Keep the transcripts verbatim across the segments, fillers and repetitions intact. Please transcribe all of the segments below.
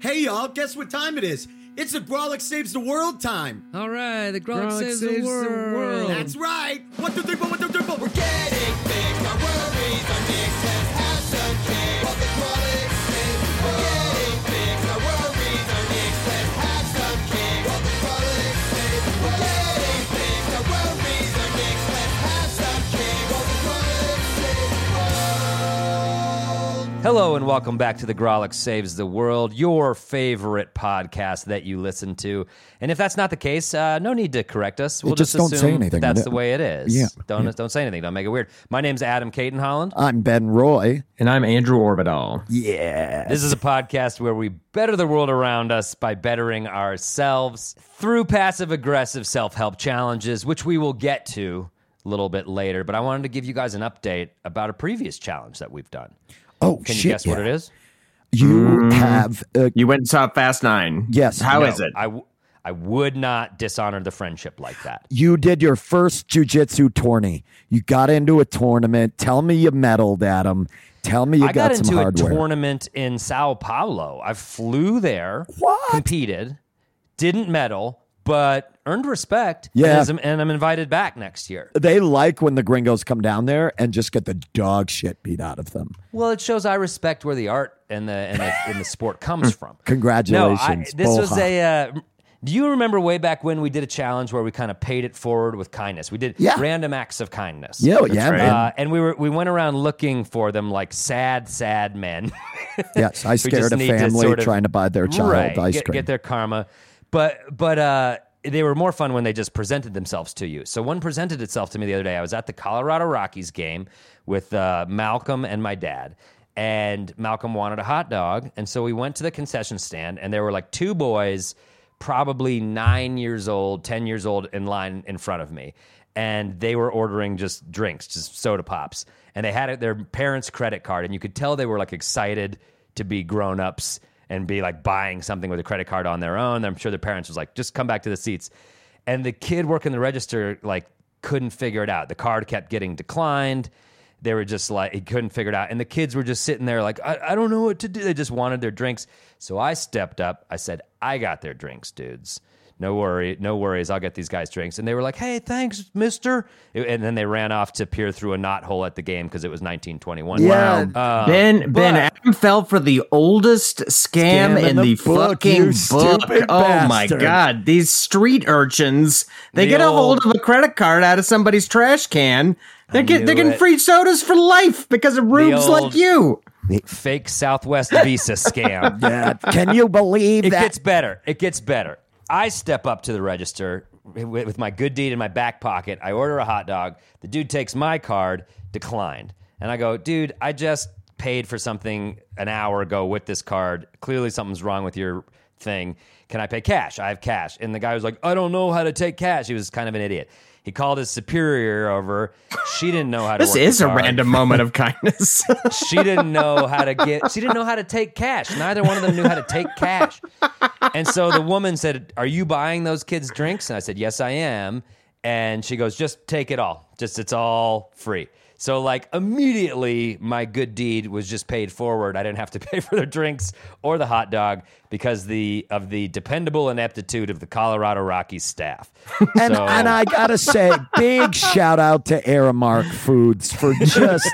Hey, y'all, guess what time it is? It's The Grawlix Saves the World time. All right, The Grawlix, Grawlix saves, saves the, world. the world. That's right. One, two, three, four, one, two, three, four. We're getting big. Our worries are mixed. Let's have some cake. While The Grawlix saves the world. We're getting big. Our worries are mixed. Let's have some cake. While The Grawlix saves the world. We're getting big. Our worries are mixed. Let's have some cake. While The Grawlix saves the world. Hello and welcome back to The Grawlix Saves the World, your favorite podcast that you listen to. And if that's not the case, uh, no need to correct us. We'll just, just don't assume say anything. That that's the way it is. Yeah, don't yeah. don't say anything. Don't make it weird. My name's Adam Caden Holland. I'm Ben Roy. And I'm Andrew Orbital. Yeah. This is a podcast where we better the world around us by bettering ourselves through passive-aggressive self-help challenges, which we will get to a little bit later. But I wanted to give you guys an update about a previous challenge that we've done. Oh, Can shit, you guess yeah. what it is? You mm. have... A- you went and saw Fast nine. Yes. How no, is it? I... W- I would not dishonor the friendship like that. You did your first jujitsu tourney. You got into a tournament. Tell me you medaled, Adam. Tell me you I got, got some hardware. I got into a tournament in Sao Paulo. I flew there, what? competed, didn't medal, but earned respect, yeah. and, and I'm invited back next year. They like when the gringos come down there and just get the dog shit beat out of them. Well, it shows I respect where the art and the and the, and the sport comes from. Congratulations. No, I, this Boha. was a... Uh, Do you remember way back when we did a challenge where we kind of paid it forward with kindness? We did yeah. random acts of kindness. Yeah, That's yeah, right. man. Uh, and we were we went around looking for them like sad, sad men. yes, I scared a family to trying of, to buy their child right, ice get, cream. Get their karma. But but uh, they were more fun when they just presented themselves to you. So one presented itself to me the other day. I was at the Colorado Rockies game with uh, Malcolm and my dad. And Malcolm wanted a hot dog. And so we went to the concession stand, and there were like two boys... probably nine years old, ten years old in line in front of me. And they were ordering just drinks, just soda pops. And they had their parents' credit card. And you could tell they were like excited to be grown-ups and be like buying something with a credit card on their own. I'm sure their parents was like, just come back to the seats. And the kid working the register like couldn't figure it out. The card kept getting declined. They were just like, he couldn't figure it out. And the kids were just sitting there like, I, I don't know what to do. They just wanted their drinks. So I stepped up. I said, I got their drinks, dudes. No worry, no worries. I'll get these guys drinks. And they were like, hey, thanks, mister. And then they ran off to peer through a knothole at the game because it was nineteen twenty-one. Yeah. Wow. Uh, Ben, but, Ben, Adam fell for the oldest scam, scam in, in the, the fucking book. book. Oh, bastard. My God. These street urchins, they the get a old... hold of a credit card out of somebody's trash can. They're, get, they're getting it. free sodas for life because of rubes like you. Fake Southwest Visa scam. Yeah. Can you believe it that? It gets better. It gets better. I step up to the register with my good deed in my back pocket. I order a hot dog. The dude takes my card, declined. And I go, dude, I just paid for something an hour ago with this card. Clearly something's wrong with your thing. Can I pay cash? I have cash. And the guy was like, I don't know how to take cash. He was kind of an idiot. He called his superior over. She didn't know how to. This is a random moment of kindness. She didn't know how to get. She didn't know how to take cash. Neither one of them knew how to take cash. And so the woman said, "Are you buying those kids drinks?" And I said, "Yes, I am." And she goes, "Just take it all. Just it's all free." So like immediately, my good deed was just paid forward. I didn't have to pay for their drinks or the hot dog because the of the dependable ineptitude of the Colorado Rockies staff. And so. and I gotta say, big shout out to Aramark Foods for just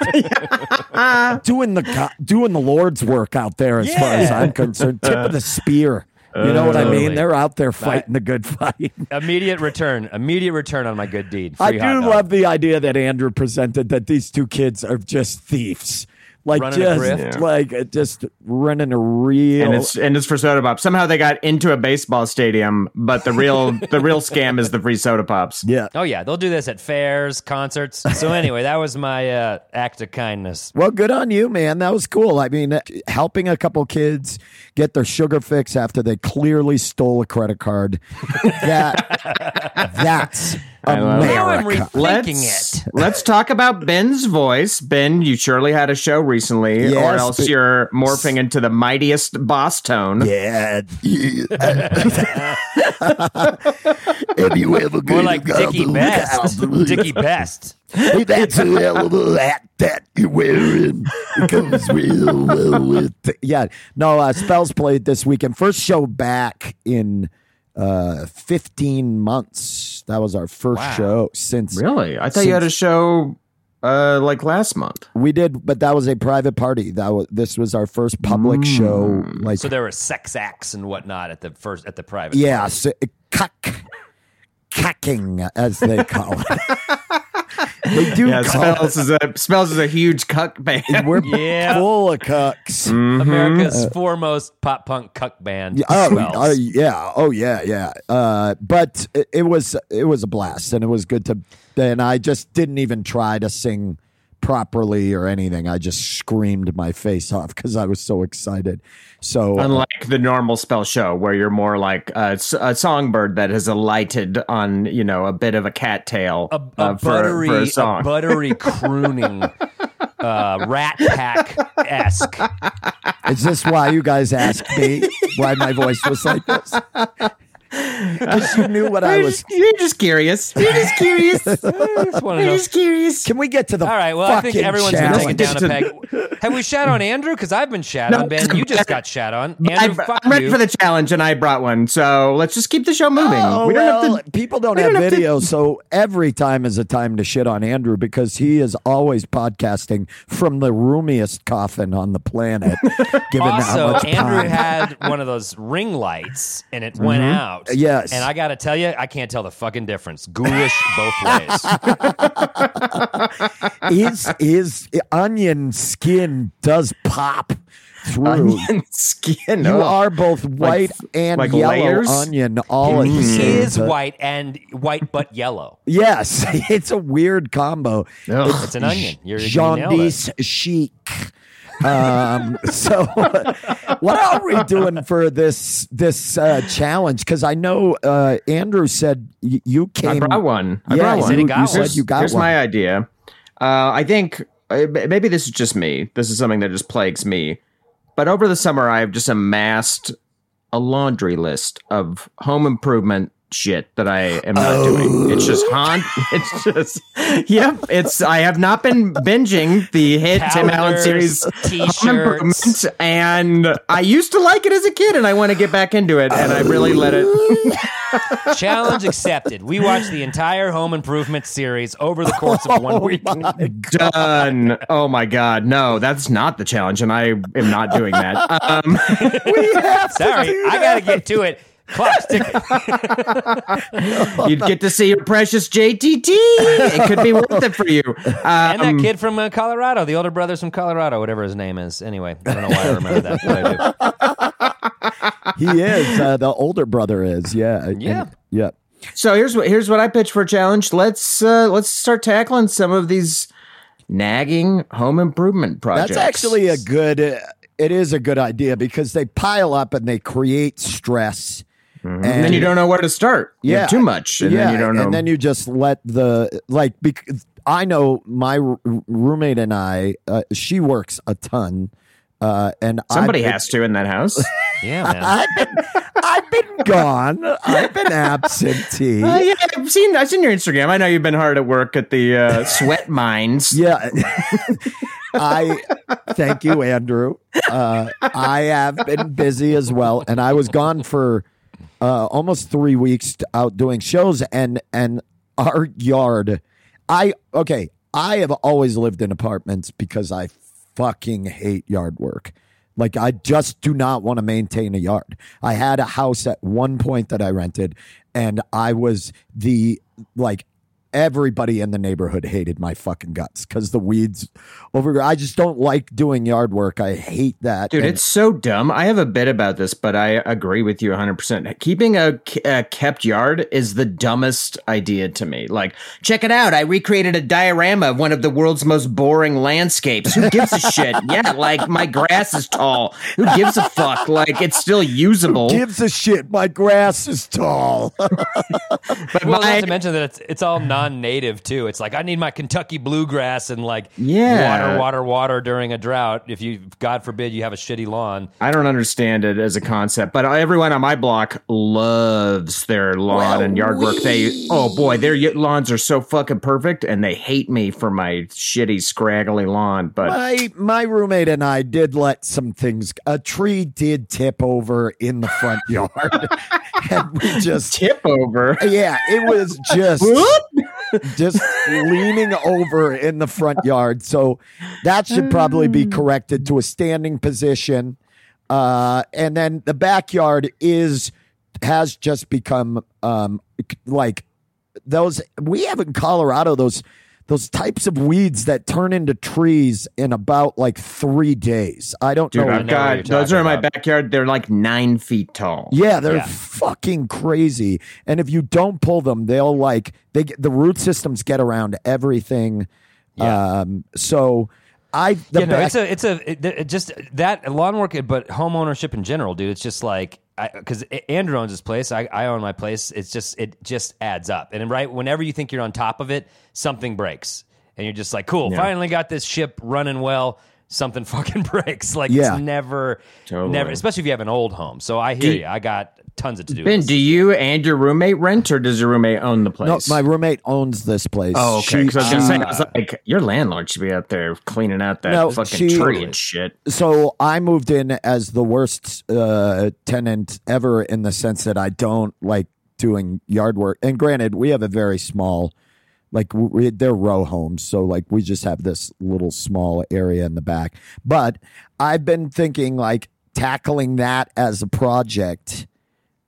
doing the doing the Lord's work out there. As yeah. far as I'm concerned, tip of the spear. You know uh, what I mean? Totally. They're out there fighting I, the good fight. Immediate return. Immediate return on my good deed. Free I do love the idea that Andrew presented that these two kids are just thieves. Like running just like just running a real and it's and it's for soda pop. Somehow they got into a baseball stadium, but the real the real scam is the free soda pops. Yeah. Oh yeah, they'll do this at fairs, concerts. So anyway, that was my uh, act of kindness. Well, good on you, man. That was cool. I mean, helping a couple kids get their sugar fix after they clearly stole a credit card. that that's America. Let's, it. let's talk about Ben's voice. Ben, you surely had a show recently, yes, or else you're morphing into the mightiest boss tone. Yeah. If you ever go like Dickie Best. Dickie Best. Hey, that's a hell of a hat that you're wearing. It comes real well with it. Yeah. No, uh, Spells played this weekend. First show back in uh, fifteen months. That was our first wow. show since. Really? I thought since, you had a show uh, like last month. We did, but that was a private party. That was, this was our first public mm. show. Like, so there were sex acts and whatnot at the first at the private. Yeah, party. So, cuck, cucking as they call it. They do. Yeah, Spells is, a, Spells is a huge cuck band. And we're yeah. full of cucks. Mm-hmm. America's uh, foremost pop punk cuck band. Oh, uh, yeah. Oh, yeah, yeah. Uh, but it, it was it was a blast, and it was good to. And I just didn't even try to sing properly or anything. I just screamed my face off because I was so excited. So unlike the normal Spell show where you're more like a, a songbird that has alighted on, you know, a bit of a cattail, a, a uh, buttery, for, for a song. A buttery crooning, uh, Rat Pack-esque. Is this why you guys asked me why my voice was like this? Because you knew what I was. You're just curious. You're just curious. I just want to know. You're just curious. Can we get to the fucking All right, well, I think everyone's been taken down a peg. Have we shat on Andrew? Because I've been shat no, on, Ben. You just got shat on. Andrew, I'm, I'm ready you. for the challenge, and I brought one. So let's just keep the show moving. Oh, we don't well, have to, people don't have don't video, have to... so every time is a time to shit on Andrew because he is always podcasting from the roomiest coffin on the planet. Given also, how much Andrew time. had one of those ring lights, and it mm-hmm. went out. Yes. And I got to tell you, I can't tell the fucking difference. Ghoulish both ways. His, his onion skin does pop through. Onion skin. You oh. are both white like, and like yellow layers? Onion. All He mm. is white and white but yellow. Yes. It's a weird combo. It's, it's an onion. You're jaundice chic. um, so what are we doing for this this uh, challenge? Because I know uh, Andrew said y- you came. I brought one. I yeah, brought one. You, you said you got Here's one. Here's my idea. Uh, I think uh, maybe this is just me. This is something that just plagues me. But over the summer, I've just amassed a laundry list of home improvement shit that I am not oh. doing. It's just haunt. It's just yep. It's I have not been binging the hit Powders, Tim Allen series Home Improvement, and I used to like it as a kid, and I want to get back into it, and I really let it. Challenge accepted. We watched the entire Home Improvement series over the course of one oh week. Done. Oh my god, no, that's not the challenge, and I am not doing that. Um, we have sorry, to do that. I gotta get to it. Plastic. You'd get to see your precious J T T. It could be worth it for you. Um, and that kid from uh, Colorado, the older brother's from Colorado, whatever his name is. Anyway, I don't know why I remember that, but I do. He is. Uh, the older brother is. Yeah. Yeah. And, yeah. So here's what here's what I pitch for a challenge. Let's uh, let's start tackling some of these nagging home improvement projects. That's actually a good. Uh, it is a good idea because they pile up and they create stress. Mm-hmm. And, and then you don't know where to start. Yeah, you have too much. And yeah, then you don't know. And then you just let the like. Bec- I know my r- roommate and I. Uh, she works a ton, uh, and somebody I've has been, to in that house. Yeah, man. I've been, I've been gone. I've been absentee. Uh, yeah, I've seen. I've seen your Instagram. I know you've been hard at work at the uh, sweat mines. Yeah. I thank you, Andrew. Uh, I have been busy as well, and I was gone for. Uh, almost three weeks out doing shows, and and our yard. I okay. I have always lived in apartments because I fucking hate yard work. Like I just do not want to maintain a yard. I had a house at one point that I rented, and I was the like everybody in the neighborhood hated my fucking guts because the weeds over. I just don't like doing yard work. I hate that. Dude, and it's so dumb. I have a bit about this, but I agree with you one hundred percent. Keeping a, a kept yard is the dumbest idea to me. Like, check it out. I recreated a diorama of one of the world's most boring landscapes. Who gives a shit? Yeah, like my grass is tall. Who gives a fuck? Like, it's still usable. Who gives a shit? My grass is tall. But well, my, not to mention that it's, it's all non native too. It's like, I need my Kentucky bluegrass and like yeah. water, water, water during a drought. If you, God forbid, you have a shitty lawn. I don't understand it as a concept, but everyone on my block loves their lawn well, and yard work. They, oh boy, their lawns are so fucking perfect and they hate me for my shitty, scraggly lawn. But my, my roommate and I did let some things, a tree did tip over in the front yard. And we just tip over. Yeah, it was just just leaning over in the front yard. So that should probably be corrected to a standing position. Uh, and then the backyard is has just become um, like those we have in Colorado, those those types of weeds that turn into trees in about like three days. I don't Dude, know. I've got, those are in my backyard. They're like nine feet tall. Yeah, they're yeah. fucking crazy. And if you don't pull them, they'll like, they the root systems get around everything. Yeah. Um, so... I the you know, back- it's a it's a it, it just that lawn work, but home ownership in general, dude. It's just like because Andrew owns his place, I, I own my place. It's just it just adds up, and right whenever you think you're on top of it, something breaks, and you're just like, cool, yeah. finally got this ship running well. Something fucking breaks. Like yeah. it's never, totally. never, especially if you have an old home. So I hear do, you. I got tons of to do. Ben, do you and your roommate rent, or does your roommate own the place? No, my roommate owns this place. Oh, okay. Because I was going to say, I was like, your landlord should be out there cleaning out that no, fucking she, tree and shit. So I moved in as the worst uh, tenant ever in the sense that I don't like doing yard work. And granted, we have a very small. Like, we, they're row homes, so, like, we just have this little small area in the back. But I've been thinking, like, tackling that as a project,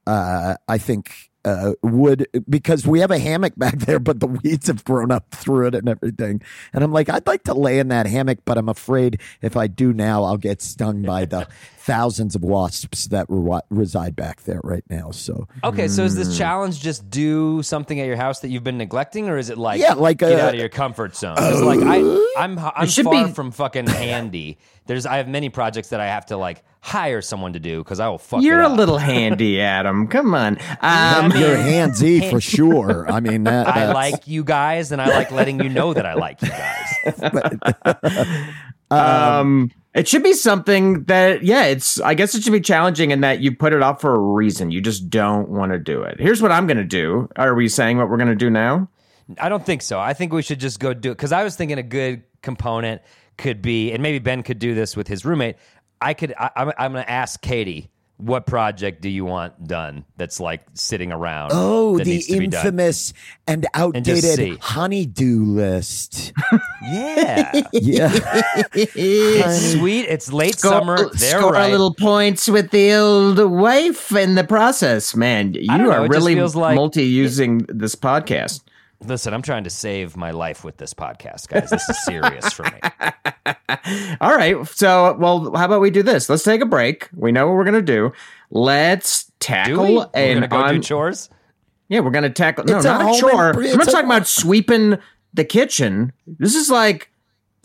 uh, I think, uh, would... Because we have a hammock back there, but the weeds have grown up through it and everything. And I'm like, I'd like to lay in that hammock, but I'm afraid if I do now, I'll get stung by the thousands of wasps that re- reside back there right now. So okay, so is this challenge just do something at your house that you've been neglecting, or is it like, yeah, like get a, out of your comfort zone? Uh, like I, I'm, I'm far be... from fucking handy. There's I have many projects that I have to like hire someone to do because I will fuck. You're it up. A little handy, Adam. Come on, um, you're handsy for sure. I mean, that, I like you guys, and I like letting you know that I like you guys. um. um It should be something that, yeah, it's, I guess it should be challenging in that you put it off for a reason. You just don't want to do it. Here's what I'm going to do. Are we saying what we're going to do now? I don't think so. I think we should just go do it. Because I was thinking a good component could be, and maybe Ben could do this with his roommate. I could, I, I'm, I'm going to ask Katie, what project do you want done that's like sitting around? Oh, the infamous and outdated and honeydew list. Yeah. Yeah. It's sweet. It's late score, summer. They're score right. little points with the old wife in the process, man. You know, are really like multi-using it, this podcast. Listen, I'm trying to save my life with this podcast, guys. This is serious for me. All right. So, well, how about we do this? Let's take a break. We know what we're going to do. Let's tackle do we? We're going to go on... do chores? Yeah, we're going to tackle... It's no, a not a chore. Imp- I'm not talking a... about sweeping the kitchen. This is like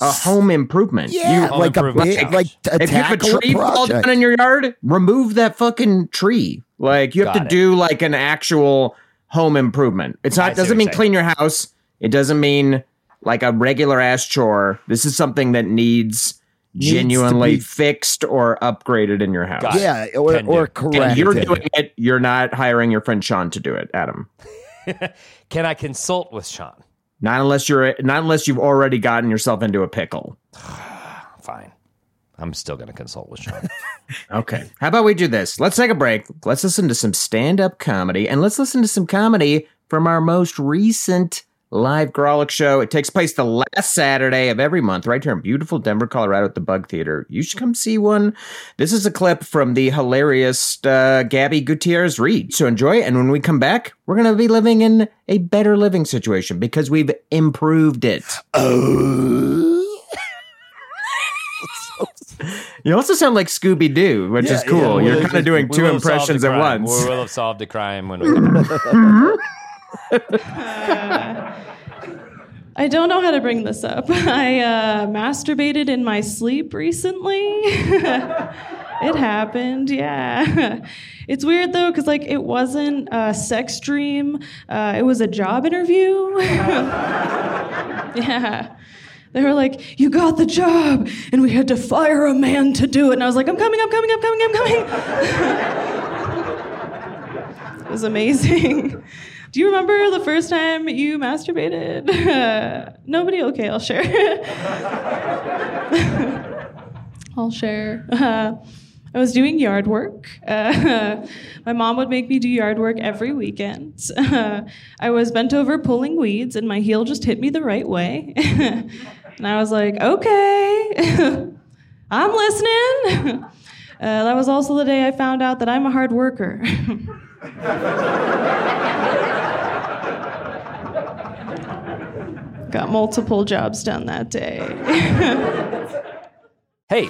a home improvement. Yeah, you, home like, improvement a, like a If you have a tree fall down in your yard, remove that fucking tree. Like, you have Got to it. do like an actual... home improvement. It's not. It doesn't mean clean your house. It doesn't mean like a regular ass chore. This is something that needs, needs genuinely fixed or upgraded in your house. Got yeah, or, or corrected. And you're doing it. You're not hiring your friend Sean to do it, Adam. Can I consult with Sean? Not unless you're. Not unless you've already gotten yourself into a pickle. Fine. I'm still going to consult with Sean. Okay. How about we do this? Let's take a break. Let's listen to some stand-up comedy, and let's listen to some comedy from our most recent live Grawlix show. It takes place the last Saturday of every month right here in beautiful Denver, Colorado at the Bug Theater. You should come see one. This is a clip from the hilarious uh, Gabby Gutierrez-Reed. So enjoy it. And when we come back, we're going to be living in a better living situation because we've improved it. Oh. You also sound like Scooby-Doo, which yeah, is cool. Yeah, You're kind of doing two impressions at once. We will have solved the crime when we Uh, I don't know how to bring this up. I uh, masturbated in my sleep recently. It happened, yeah. It's weird though, because like it wasn't a sex dream. Uh, it was a job interview. Yeah. They were like, "You got the job," and we had to fire a man to do it. And I was like, "I'm coming, I'm coming, I'm coming, I'm coming." It was amazing. Do you remember the first time you masturbated? Uh, nobody? Okay, I'll share. I'll share. Uh, I was doing yard work. Uh, my mom would make me do yard work every weekend. Uh, I was bent over pulling weeds, and my heel just hit me the right way. And I was like, okay, I'm listening. Uh, that was also the day I found out that I'm a hard worker. Got multiple jobs done that day. Hey,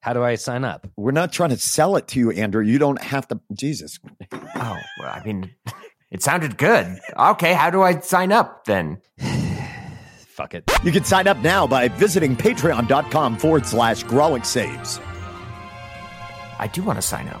How do I sign up? We're not trying to sell it to you, Andrew. You don't have to. Jesus. Oh, well, I mean, it sounded good. Okay, how do I sign up then? Fuck it. You can sign up now by visiting patreon.com forward slash Grawlix Saves. I do want to sign up.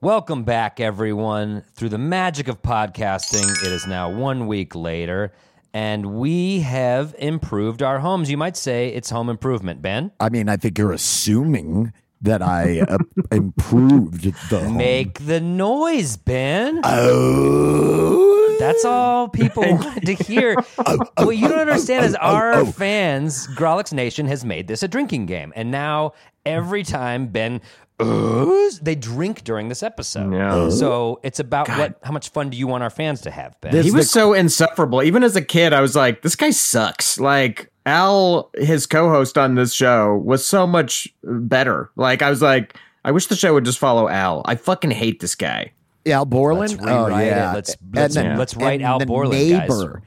Welcome back, everyone. Through the magic of podcasting, it is now one week later. And we have improved our homes. You might say it's home improvement, Ben. I mean, I think you're assuming that I uh, improved the home. Make the noise, Ben. Oh. That's all people wanted to hear. Oh, oh, what you don't understand oh, oh, is our oh, oh. fans, Grawlix Nation, has made this a drinking game. And now every time Ben... Uh, they drink during this episode. No. So it's about God. what? How much fun do you want our fans to have, Ben? He was the... so insufferable. Even as a kid, I was like, this guy sucks. Like, Al, his co-host on this show, was so much better. Like, I was like, I wish the show would just follow Al. I fucking hate this guy. Al Borland? Let's rewrite oh, yeah. it. Let's, let's, then, yeah. let's write and Al Borland, neighbor. guys.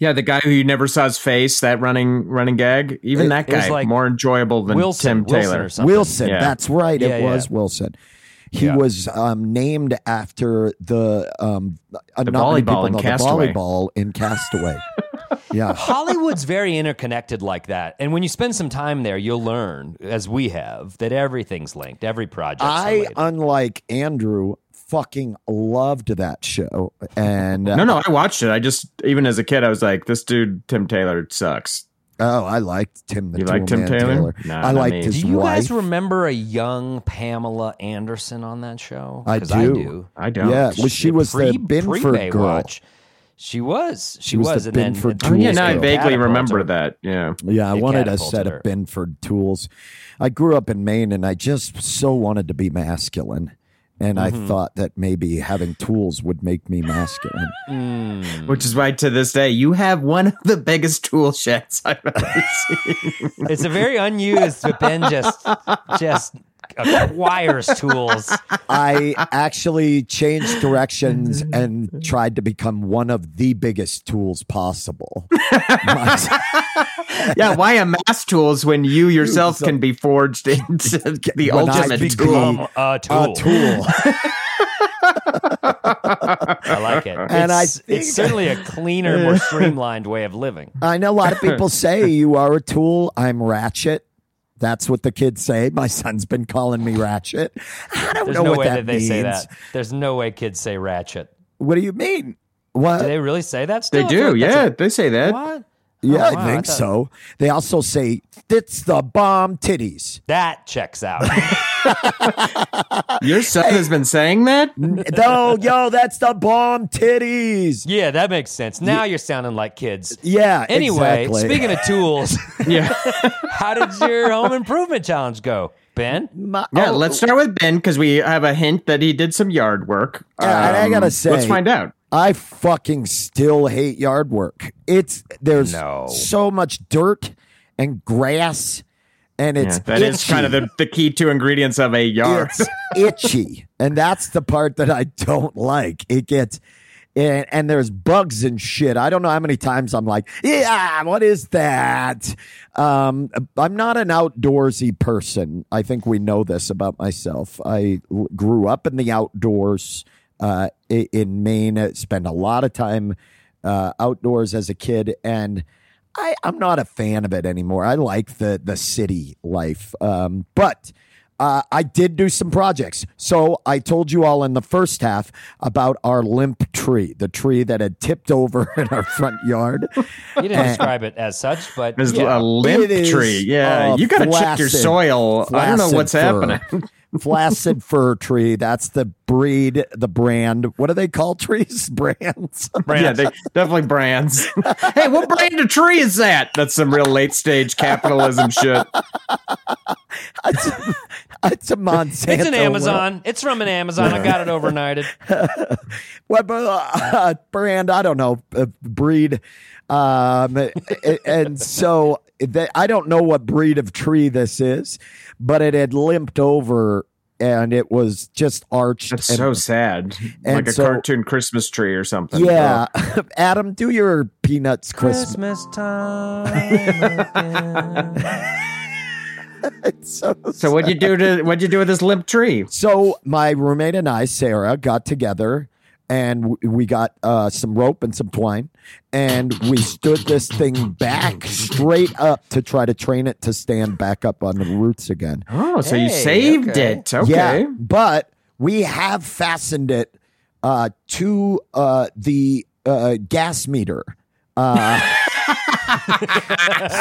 Yeah, the guy who you never saw his face, that running running gag, even it, that guy, like more enjoyable than Wilson, Tim Taylor. Wilson, or Wilson yeah. that's right. Yeah, it was yeah. Wilson. He yeah. was um, named after the, um, the volleyball in Castaway. volleyball in Castaway. Yeah, Hollywood's very interconnected like that. And when you spend some time there, you'll learn, as we have, that everything's linked, every project. I, related. unlike Andrew... fucking loved that show. And uh, no, no, I watched it. I just, even as a kid, I was like, this dude, Tim Taylor, sucks. Oh, I liked Tim. The you like Tim Taylor? Taylor. No, I liked me. his wife. Do you wife. guys remember a young Pamela Anderson on that show? I do. I do. I don't. Yeah, well, she, she was pre, the Binford girl. Watch. She was. She, she was. was the and Binford then, tools. Yeah, now I vaguely remember her. that. Yeah. Yeah, I it wanted a set her. of Binford tools. I grew up in Maine, and I just so wanted to be masculine. And I mm-hmm. thought that maybe having tools would make me masculine. Mm. Which is why to this day, you have one of the biggest tool sheds I've ever seen. It's a very unused, but Ben just, just acquires tools. I actually changed directions and tried to become one of the biggest tools possible. Yeah, why amass tools when you yourself so, can be forged into the ultimate tool? A tool. A tool. I like it. And it's, I think, it's certainly a cleaner, more streamlined way of living. I know a lot of people say you are a tool. I'm ratchet. That's what the kids say. My son's been calling me ratchet. I don't There's know no what way that, that they means. say that. There's no way kids say ratchet. What do you mean? What? Do they really say that still? They do. Like yeah, a, they say that. What? Yeah, oh, wow. I think I thought... so. They also say, it's the bomb titties. That checks out. Your son hey. has been saying that? No, yo, that's the bomb titties. Yeah, that makes sense. Now yeah. you're sounding like kids. Yeah, anyway, exactly. Speaking of tools, yeah. How did your home improvement challenge go? Ben? My, yeah, oh, let's start with Ben because we have a hint that he did some yard work. Um, I gotta say, let's find out. I fucking still hate yard work. It's there's no. so much dirt and grass, and it's yeah, that itchy. Is kind of the, the key two ingredients of a yard. It's itchy, and that's the part that I don't like. It gets. And, and there's bugs and shit. I don't know how many times I'm like, yeah, what is that? Um, I'm not an outdoorsy person. I think we know this about myself. I w- grew up in the outdoors uh, in Maine. I spent a lot of time uh, outdoors as a kid. And I, I'm not a fan of it anymore. I like the, the city life. Um, but... Uh, I did do some projects. So I told you all in the first half about our limp tree, the tree that had tipped over in our front yard. You didn't and describe it as such, but it was yeah. a limp it tree. Yeah, you got to check your soil. I don't know what's fir. happening. Flaccid fir tree. That's the breed, the brand. What do they call trees? Brands. brands. Yeah, they, definitely brands. Hey, what brand of tree is that? That's some real late stage capitalism shit. It's a, it's a Monsanto. It's an Amazon. World. It's from an Amazon. I got it overnighted. What uh, brand? I don't know. Uh, breed. Um, and so they, I don't know what breed of tree this is, but it had limped over and it was just arched. That's and, so sad. Like a so, cartoon Christmas tree or something. Yeah. Oh. Adam, do your Peanuts Christmas. Christmas time. It's so so what'd you do to what'd you do with this limp tree? So my roommate and I, Sarah, got together and we got uh, some rope and some twine and we stood this thing back straight up to try to train it to stand back up on the roots again. Oh, so hey, you saved okay. it. Okay. Yeah, but we have fastened it uh, to uh, the uh, gas meter. Uh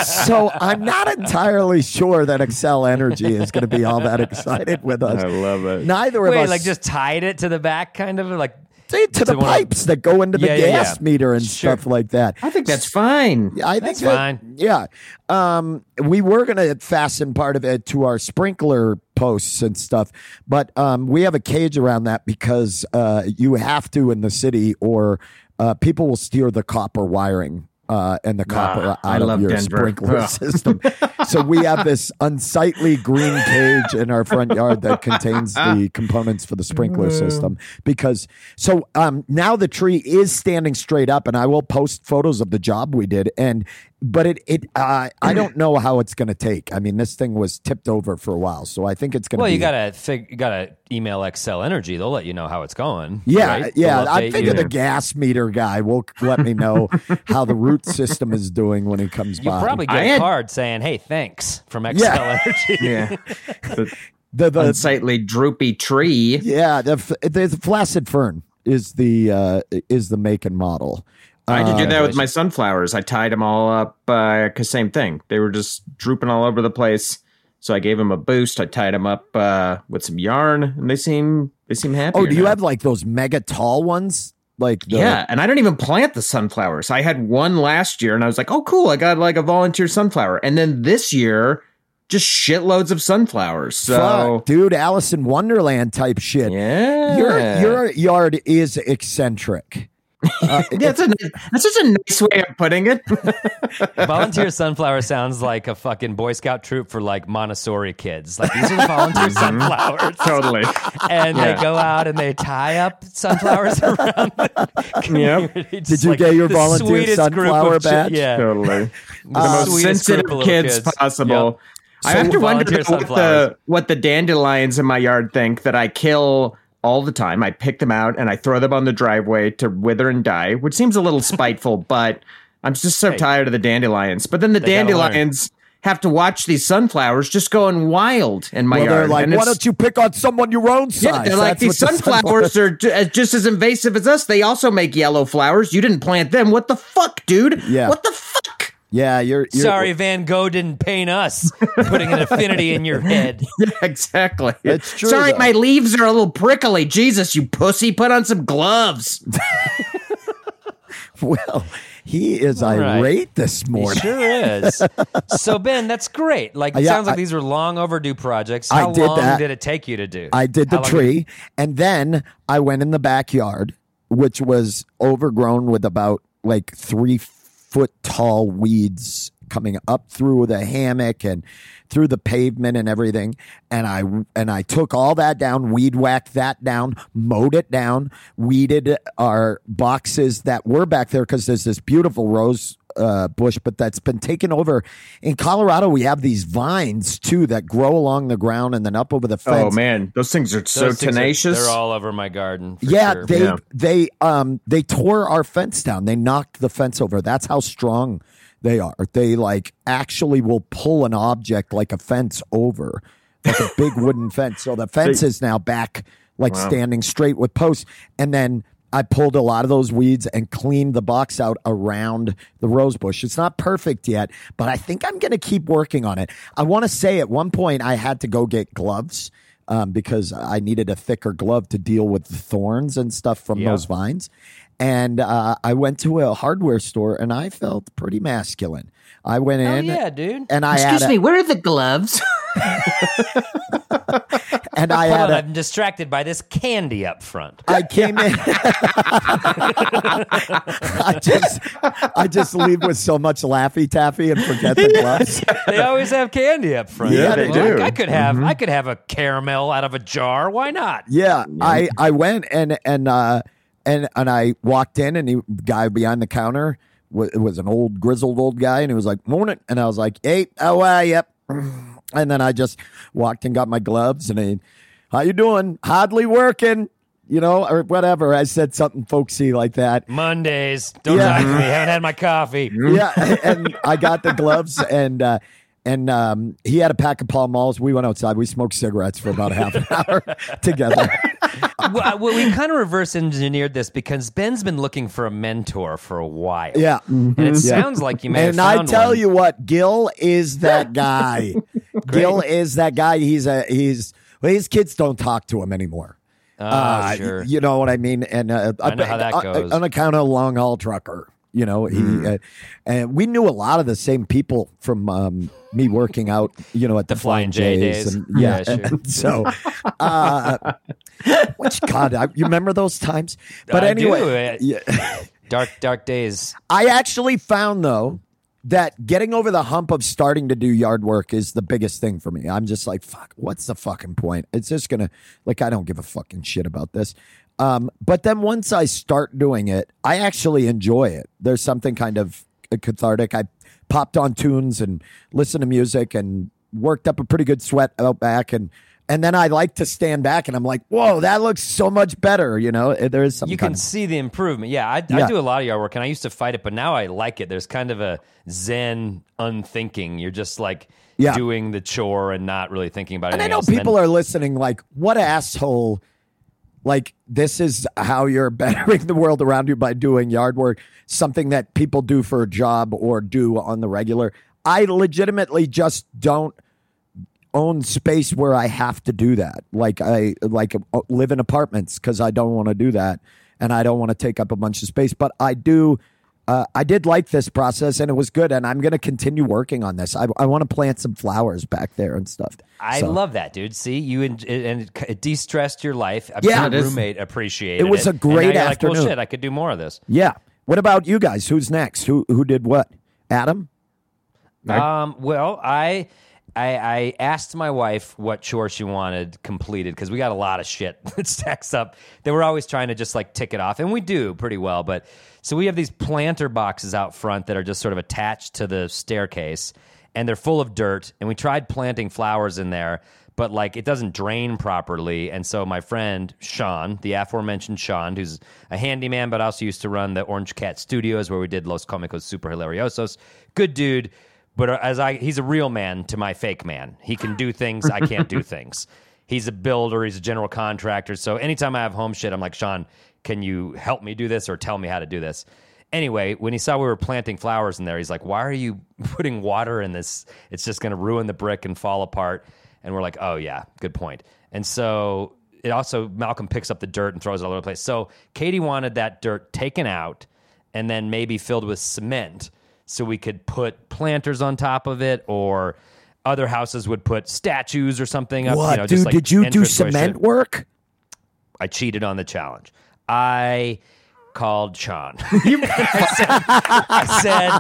So I'm not entirely sure that Xcel Energy is going to be all that excited with us. I love it. Neither Wait, of us. Like just tied it to the back kind of like. To, to the pipes that go into the yeah, gas yeah, yeah. meter and sure. stuff like that. I think that's fine. I think that's that, fine. Yeah. Um, we were going to fasten part of it to our sprinkler posts and stuff, but um, we have a cage around that because uh, you have to in the city or uh, people will steer the copper wiring. Uh, and the copper nah, out I love of your Denver. Sprinkler Ugh. System. So we have this unsightly green cage in our front yard that contains the components for the sprinkler system. Because so um, now the tree is standing straight up, and I will post photos of the job we did. And but it it uh, I don't know how it's going to take. I mean, this thing was tipped over for a while, so I think it's going to. Well, be... you gotta fig- you gotta email Xcel Energy. They'll let you know how it's going. Yeah, right? yeah. I figure you. The gas meter guy will let me know how the root. System is doing when he comes you by. You probably get I a had... card saying, "Hey, thanks" from Xcel yeah. Energy. Yeah, the, the, the unsightly droopy tree. Yeah, the, the, the flaccid fern is the uh, is the make and model. I had to do that uh, with my sunflowers. I tied them all up. Uh, cause same thing. They were just drooping all over the place. So I gave them a boost. I tied them up uh, with some yarn, and they seem they seem happy. Oh, do you now. Have like those mega tall ones? Like the, yeah, and I don't even plant the sunflowers. I had one last year, and I was like, oh, cool. I got like a volunteer sunflower. And then this year, just shitloads of sunflowers. So, fuck, dude, Alice in Wonderland type shit. Yeah. Your, your yard is eccentric. Uh, that's, a, that's just a nice way of putting it. Volunteer sunflower sounds like a fucking Boy Scout troop for like Montessori kids. Like these are the volunteer sunflowers. Totally. And yeah. they go out and they tie up sunflowers around the community. Yep. Did you like get your volunteer sunflower badge? Ch- yeah. Totally. The uh, most sensitive kids, kids possible. Yep. So I have to wonder what the, what the dandelions in my yard think that I kill... all the time. I pick them out and I throw them on the driveway to wither and die, which seems a little spiteful, but I'm just so hey, tired of the dandelions. But then the dandelions have to watch these sunflowers just going wild in my well, yard. They're like, and why don't you pick on someone your own size? Yeah, they're That's like, these the sunflowers sun- are just as invasive as us. They also make yellow flowers. You didn't plant them. What the fuck, dude? Yeah. What the fuck? Yeah, you're, you're sorry. Van Gogh didn't paint us. Putting an affinity in your head. Yeah, exactly. It's true. Sorry, though. My leaves are a little prickly. Jesus, you pussy! Put on some gloves. Well, he is all irate right. this morning. He sure is. So, Ben, that's great. Like, it yeah, sounds like I, these were long overdue projects. How I did long that. did it take you to do? I did How the tree, did... and then I went in the backyard, which was overgrown with about like three foot tall weeds coming up through the hammock and through the pavement and everything. And I and I took all that down, weed whacked that down, mowed it down, weeded our boxes that were back there because there's this beautiful rose uh, bush, but that's been taken over. In Colorado, we have these vines, too, that grow along the ground and then up over the fence. Oh, man. Those things are Those so things tenacious. Are, they're all over my garden. Yeah, sure. they, yeah. They, um, they tore our fence down. They knocked the fence over. That's how strong they are. They like actually will pull an object like a fence over, like a big wooden fence. So the fence is now back, like wow. standing straight with posts. And then I pulled a lot of those weeds and cleaned the box out around the rose bush. It's not perfect yet, but I think I'm going to keep working on it. I want to say at one point I had to go get gloves um, because I needed a thicker glove to deal with the thorns and stuff from yeah. those vines. And uh, I went to a hardware store, and I felt pretty masculine. I went in. Oh, yeah, dude. And I Excuse had a, me, where are the gloves? and I Hold had on, a, I'm distracted by this candy up front. I came in. I just I just leave with so much Laffy Taffy and forget the gloves. They always have candy up front. Yeah, yeah they well, do. I, I could have mm-hmm. I could have a caramel out of a jar. Why not? Yeah, mm-hmm. I, I went and and. Uh, And and I walked in, and he, the guy behind the counter was, was an old, grizzled old guy, and he was like, morning. And I was like, hey, how are you? And then I just walked and got my gloves, and he, how you doing? Hardly working, you know, or whatever. I said something folksy like that. Mondays. Don't yeah. talk to me. Haven't had my coffee. Yeah, and I got the gloves, and uh, and um, he had a pack of Pall Malls. We went outside. We smoked cigarettes for about half an hour together. Well, we kind of reverse engineered this because Ben's been looking for a mentor for a while. Yeah. Mm-hmm. And it yeah. sounds like you may and have found And I tell one. you what, Gil is that guy. Gil is that guy. He's a, he's, well, his kids don't talk to him anymore. Oh, uh, sure. You know what I mean? And uh, I know how that goes. On account of a long haul trucker, you know, he, mm. uh, and we knew a lot of the same people from, um, me working out, you know, at the, the Flying J days. days. And, yeah. yeah sure. and so, uh, which God, I, you remember those times? But I anyway, do. Yeah. dark, dark days. I actually found, though, that getting over the hump of starting to do yard work is the biggest thing for me. I'm just like, fuck, what's the fucking point? It's just going to, like, I don't give a fucking shit about this. Um, but then once I start doing it, I actually enjoy it. There's something kind of cathartic. I popped on tunes and listened to music and worked up a pretty good sweat out back. And, and then I like to stand back and I'm like, whoa, that looks so much better. You know, there is something. You can kind of see the improvement. Yeah I, yeah. I do a lot of yard work and I used to fight it, but now I like it. There's kind of a zen unthinking. You're just like yeah. doing the chore and not really thinking about it. And I know else. people then- are listening like, what asshole. Like, this is how you're bettering the world around you by doing yard work, something that people do for a job or do on the regular. I legitimately just don't own space where I have to do that. Like, I like live in apartments because I don't want to do that, and I don't want to take up a bunch of space. But I do, uh, I did like this process, and it was good, and I'm going to continue working on this. I, I want to plant some flowers back there and stuff. I so. love that, dude. See, you and it de-stressed your life. I yeah, your roommate appreciated it. It was a great and afternoon. Like, well, shit, I could do more of this. Yeah. What about you guys? Who's next? Who who did what? Adam? Um. Well, I, I I asked my wife what chore she wanted completed because we got a lot of shit that stacks up. They were always trying to just like tick it off, and we do pretty well. But so we have these planter boxes out front that are just sort of attached to the staircase. And they're full of dirt, and we tried planting flowers in there, but like it doesn't drain properly. And so my friend Sean, the aforementioned Sean, who's a handyman, but also used to run the Orange Cat Studios, where we did Los Comicos Super Hilariosos. Good dude, but as I, he's a real man to my fake man. He can do things I can't do things. He's a builder. He's a general contractor. So anytime I have home shit, I'm like, Sean, can you help me do this or tell me how to do this? Anyway, when he saw we were planting flowers in there, he's like, why are you putting water in this? It's just going to ruin the brick and fall apart. And we're like, oh, yeah, good point. And so it also, Malcolm picks up the dirt and throws it all over the place. So Katie wanted that dirt taken out and then maybe filled with cement so we could put planters on top of it, or other houses would put statues or something up. What, you know, dude, just like did you do cement work? I cheated on the challenge. I called Sean. I said,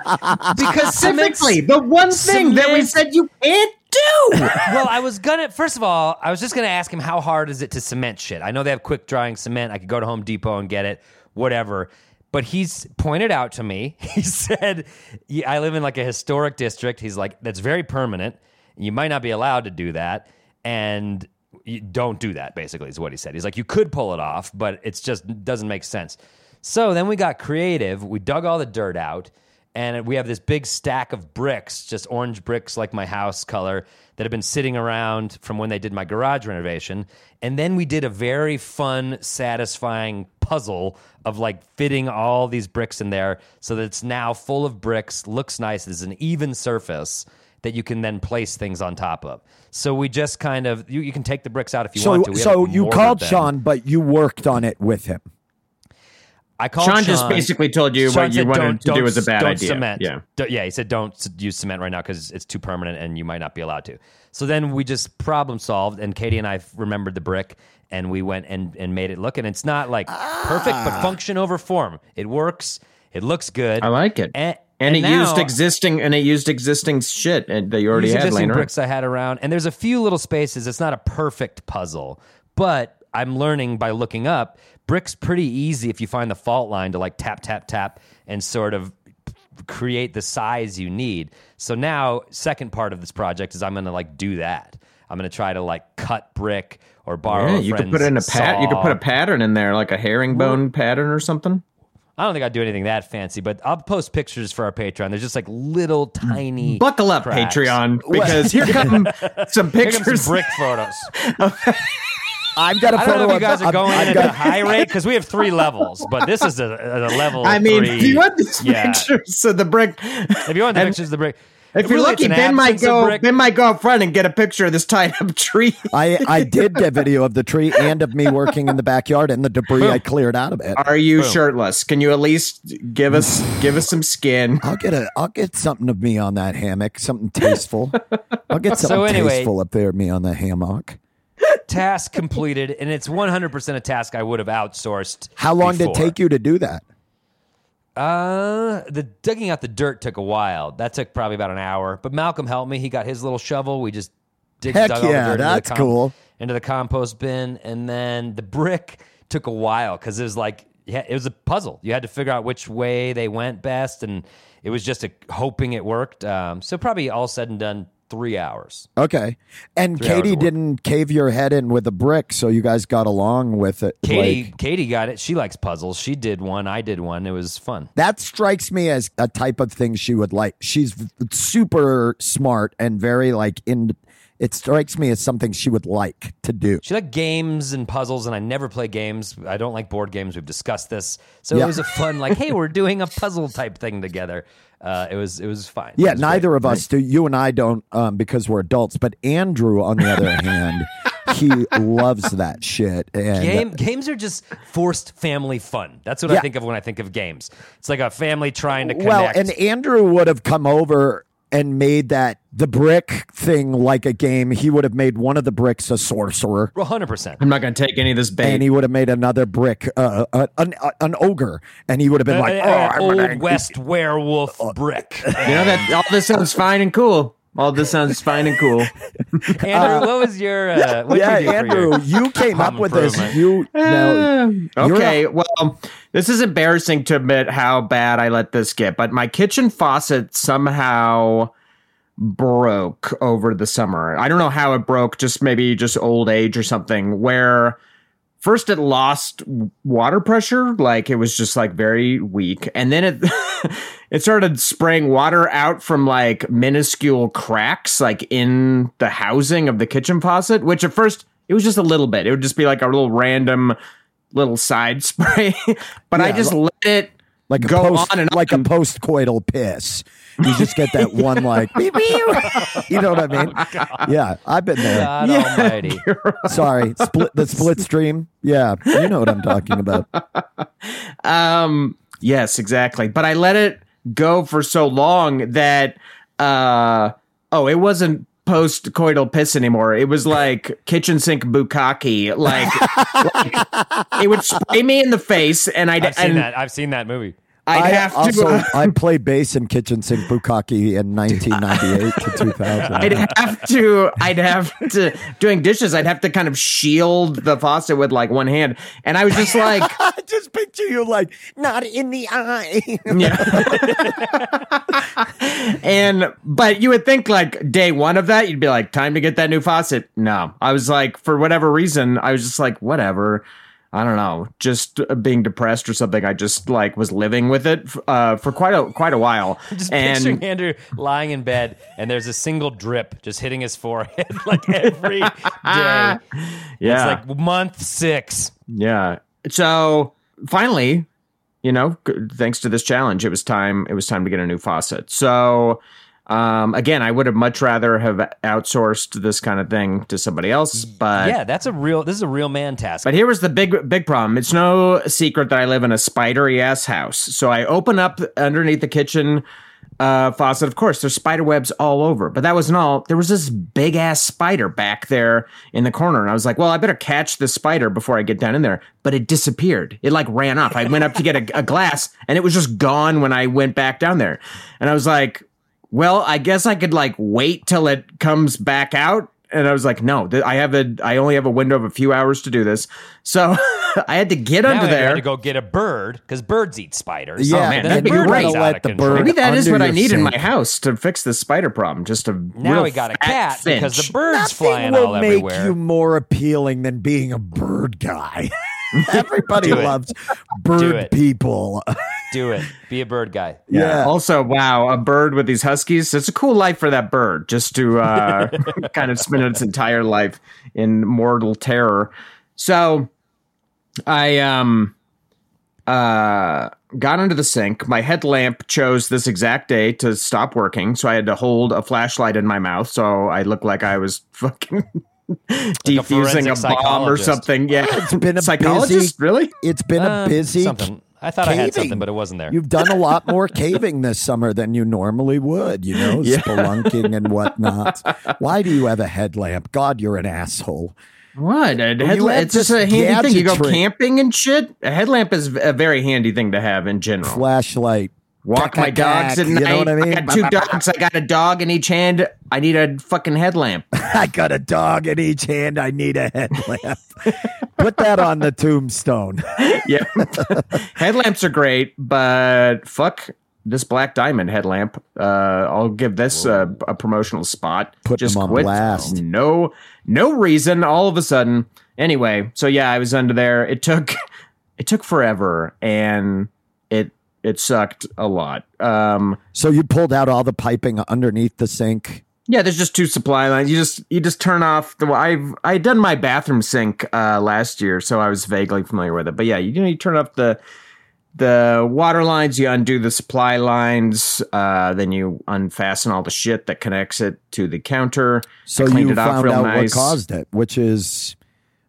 because specifically, the one thing that we said you can't do. Well, I was going to, first of all, I was just going to ask him, how hard is it to cement shit? I know they have quick drying cement. I could go to Home Depot and get it, whatever. But he's pointed out to me, he said, yeah, I live in like a historic district. He's like, that's very permanent. You might not be allowed to do that. And you don't do that, basically, is what he said. He's like, you could pull it off, but it just doesn't make sense. So then we got creative. We dug all the dirt out, and we have this big stack of bricks, just orange bricks like my house color, that have been sitting around from when they did my garage renovation. And then we did a very fun, satisfying puzzle of like fitting all these bricks in there so that it's now full of bricks, looks nice, there's an even surface that you can then place things on top of. So we just kind of, you, you can take the bricks out if you so, want to. We so you called Sean, but you worked on it with him. I called Sean. Sean just basically told you Sean what you wanted to do was a bad don't idea. Cement. Yeah. Don't, yeah, he said don't use cement right now because it's too permanent and you might not be allowed to. So then we just problem solved, and Katie and I remembered the brick, and we went and, and made it look. And it's not like ah. perfect, but function over form. It works. It looks good. I like it. And, And, and it now, used existing, and it used existing shit that you already had. Existing bricks I had around, and there's a few little spaces. It's not a perfect puzzle, but I'm learning by looking up. Brick's pretty easy if you find the fault line to like tap, tap, tap, and sort of create the size you need. So now, second part of this project is I'm going to like do that. I'm going to try to like cut brick or borrow. Yeah, you could put in a pat. You could put a pattern in there, like a herringbone Ooh. pattern or something. I don't think I'd do anything that fancy, but I'll post pictures for our Patreon. There's just like little tiny Buckle up, cracks. Patreon, because here come some pictures. Here come some brick photos. I've got a photo. I don't know if you guys are going in at a high rate, because we have three levels, but this is a, a level I mean, three. If you want these yeah. pictures of the brick. If you want the and, pictures of the brick. If it you're really lucky, Ben might go. Ben might go up front and get a picture of this tied up tree. I, I did get video of the tree and of me working in the backyard and the debris Boom. I cleared out of it. Are you Boom. shirtless? Can you at least give us give us some skin? I'll get a I'll get something of me on that hammock, something tasteful. I'll get something so anyway, tasteful up there, me on the hammock. Task completed, and it's one hundred percent a task I would have outsourced. How long before. did it take you to do that? Uh, the digging out the dirt took a while. That took probably about an hour. But Malcolm helped me. He got his little shovel. We just digged Heck dug yeah, all the dirt that's into, the com- cool. into the compost bin. And then the brick took a while because it was like yeah, it was a puzzle. You had to figure out which way they went best, and it was just a, hoping it worked. Um, so probably all said and done, three hours. Okay, and three Katie didn't cave your head in with a brick, so you guys got along with it. Katie, like, Katie got it. She likes puzzles. She did one. I did one. It was fun. That strikes me as a type of thing she would like. She's super smart and very like in. It strikes me as something she would like to do. She liked games and puzzles, and I never play games. I don't like board games. We've discussed this. So yeah. It was a fun, like, hey, we're doing a puzzle type thing together. Uh, it was it was fine. Yeah, was neither great. of us do. You and I don't um, because we're adults. But Andrew, on the other hand, he loves that shit. And Game, uh, games are just forced family fun. That's what yeah. I think of when I think of games. It's like a family trying to connect. Well, and Andrew would have come over and made that the brick thing like a game. He would have made one of the bricks a sorcerer. one hundred percent. I'm not going to take any of this bait. And he would have made another brick uh, uh, an, uh, an ogre. And he would have been uh, like, oh, uh, I'm old gonna... West werewolf uh, brick. You know, that all this sounds fine and cool. All this sounds fine and cool. Andrew, uh, what was your? Uh, what yeah, you Andrew, your you came up with this. You uh, no, okay? Not- well, this is embarrassing to admit how bad I let this get, but my kitchen faucet somehow broke over the summer. I don't know how it broke. Just maybe just old age or something. Where first it lost water pressure, like it was just like very weak, and then it. It started spraying water out from like minuscule cracks, like in the housing of the kitchen faucet, which at first it was just a little bit. It would just be like a little random little side spray. But yeah, I just let it Like a go post, on and on. Like a post-coital piss. You just get that one, like, you know what I mean? Oh, yeah, I've been there. God yeah. almighty. Right. Sorry, split the split stream. Yeah, you know what I'm talking about. Um, yes, exactly. But I let it go for so long that, uh, oh, it wasn't post-coital piss anymore. It was like kitchen sink bukkake. Like, like it would spray me in the face, and I'd, I've seen and, that. I've seen that movie. I'd I have also, to. I played bass in kitchen sink bukkake in nineteen ninety-eight to two thousand. I'd have to. I'd have to doing dishes. I'd have to kind of shield the faucet with like one hand, and I was just like, I just picture you like not in the eye. Yeah. And but you would think like day one of that you'd be like, time to get that new faucet. No, I was like, for whatever reason, I was just like, whatever. I don't know, just being depressed or something. I just like was living with it uh, for quite a quite a while. Just and, picturing Andrew lying in bed, and there's a single drip just hitting his forehead like every day. Yeah, it's like month six. Yeah. So finally, you know, thanks to this challenge, it was time. It was time to get a new faucet. So. Um, again, I would have much rather have outsourced this kind of thing to somebody else, but yeah, that's a real, this is a real man task. But here was the big, big problem. It's no secret that I live in a spidery ass house. So I open up underneath the kitchen, uh, faucet. Of course, there's spider webs all over, but that wasn't all. There was this big ass spider back there in the corner. And I was like, well, I better catch the spider before I get down in there. But it disappeared. It like ran off. I went up to get a, a glass and it was just gone when I went back down there. And I was like, well, I guess I could like wait till it comes back out. And I was like, no, th- I have a, I only have a window of a few hours to do this. So I had to get now under there. I had to go get a bird because birds eat spiders. Yeah, oh, man, that'd be great. Let the bird Maybe that is what I need sink. in my house to fix the spider problem. Just a now we got a cat finch. Because the bird's Nothing flying all everywhere. Nothing will make you more appealing than being a bird guy. Everybody loves bird Do people. Do it. Be a bird guy. Yeah. yeah. Also, wow, a bird with these huskies. It's a cool life for that bird just to uh, kind of spend its entire life in mortal terror. So I um uh got under the sink. My headlamp chose this exact day to stop working. So I had to hold a flashlight in my mouth. So I looked like I was fucking... defusing like a, a bomb or something. Yeah, it's been a psychologist. Busy, really? It's been uh, a busy. Something. I thought caving. I had something, but it wasn't there. You've done a lot more caving this summer than you normally would. You know, yeah. spelunking and whatnot. Why do you have a headlamp? God, you're an asshole. What? A headlamp? It's just a handy gadgetry. thing. You go camping and shit. A headlamp is a very handy thing to have in general. Flashlight. Walk my dogs at night. You know what I mean? I got two dogs. I got a dog in each hand. I need a fucking headlamp. I got a dog in each hand. I need a headlamp. Put that on the tombstone. Yeah. Headlamps are great, but fuck this Black Diamond headlamp. Uh, I'll give this a, a promotional spot. Put Just them on quit. blast. No, no reason. All of a sudden. Anyway, so yeah, I was under there. It took, it took forever, and it. It sucked a lot. Um, so you pulled out all the piping underneath the sink? Yeah, there's just two supply lines. You just you just turn off the. I've I had done my bathroom sink uh, last year, so I was vaguely familiar with it. But yeah, you, you know, you turn off the the water lines, you undo the supply lines, uh, then you unfasten all the shit that connects it to the counter. So you found out what caused it, which is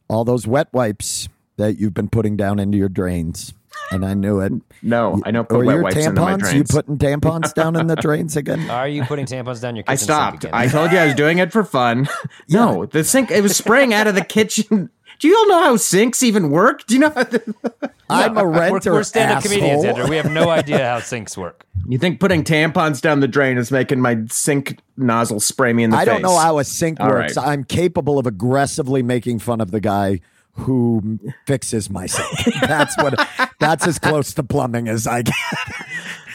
all those wet wipes that you've been putting down into your drains. And I knew it. No, I don't put wet wipes tampons? into my drains. Are you putting tampons down in the drains again? Are you putting tampons down your kitchen I stopped. Sink again? I told you I was doing it for fun. Yeah. No, the sink, it was spraying out of the kitchen. Do you all know how sinks even work? Do you know how the- I'm no, a renter, We're, we're stand-up asshole. comedians, Andrew. We have no idea how sinks work. You think putting tampons down the drain is making my sink nozzle spray me in the I face? I don't know how a sink all works. Right. I'm capable of aggressively making fun of the guy who fixes my sink. That's what. That's as close to plumbing as I get.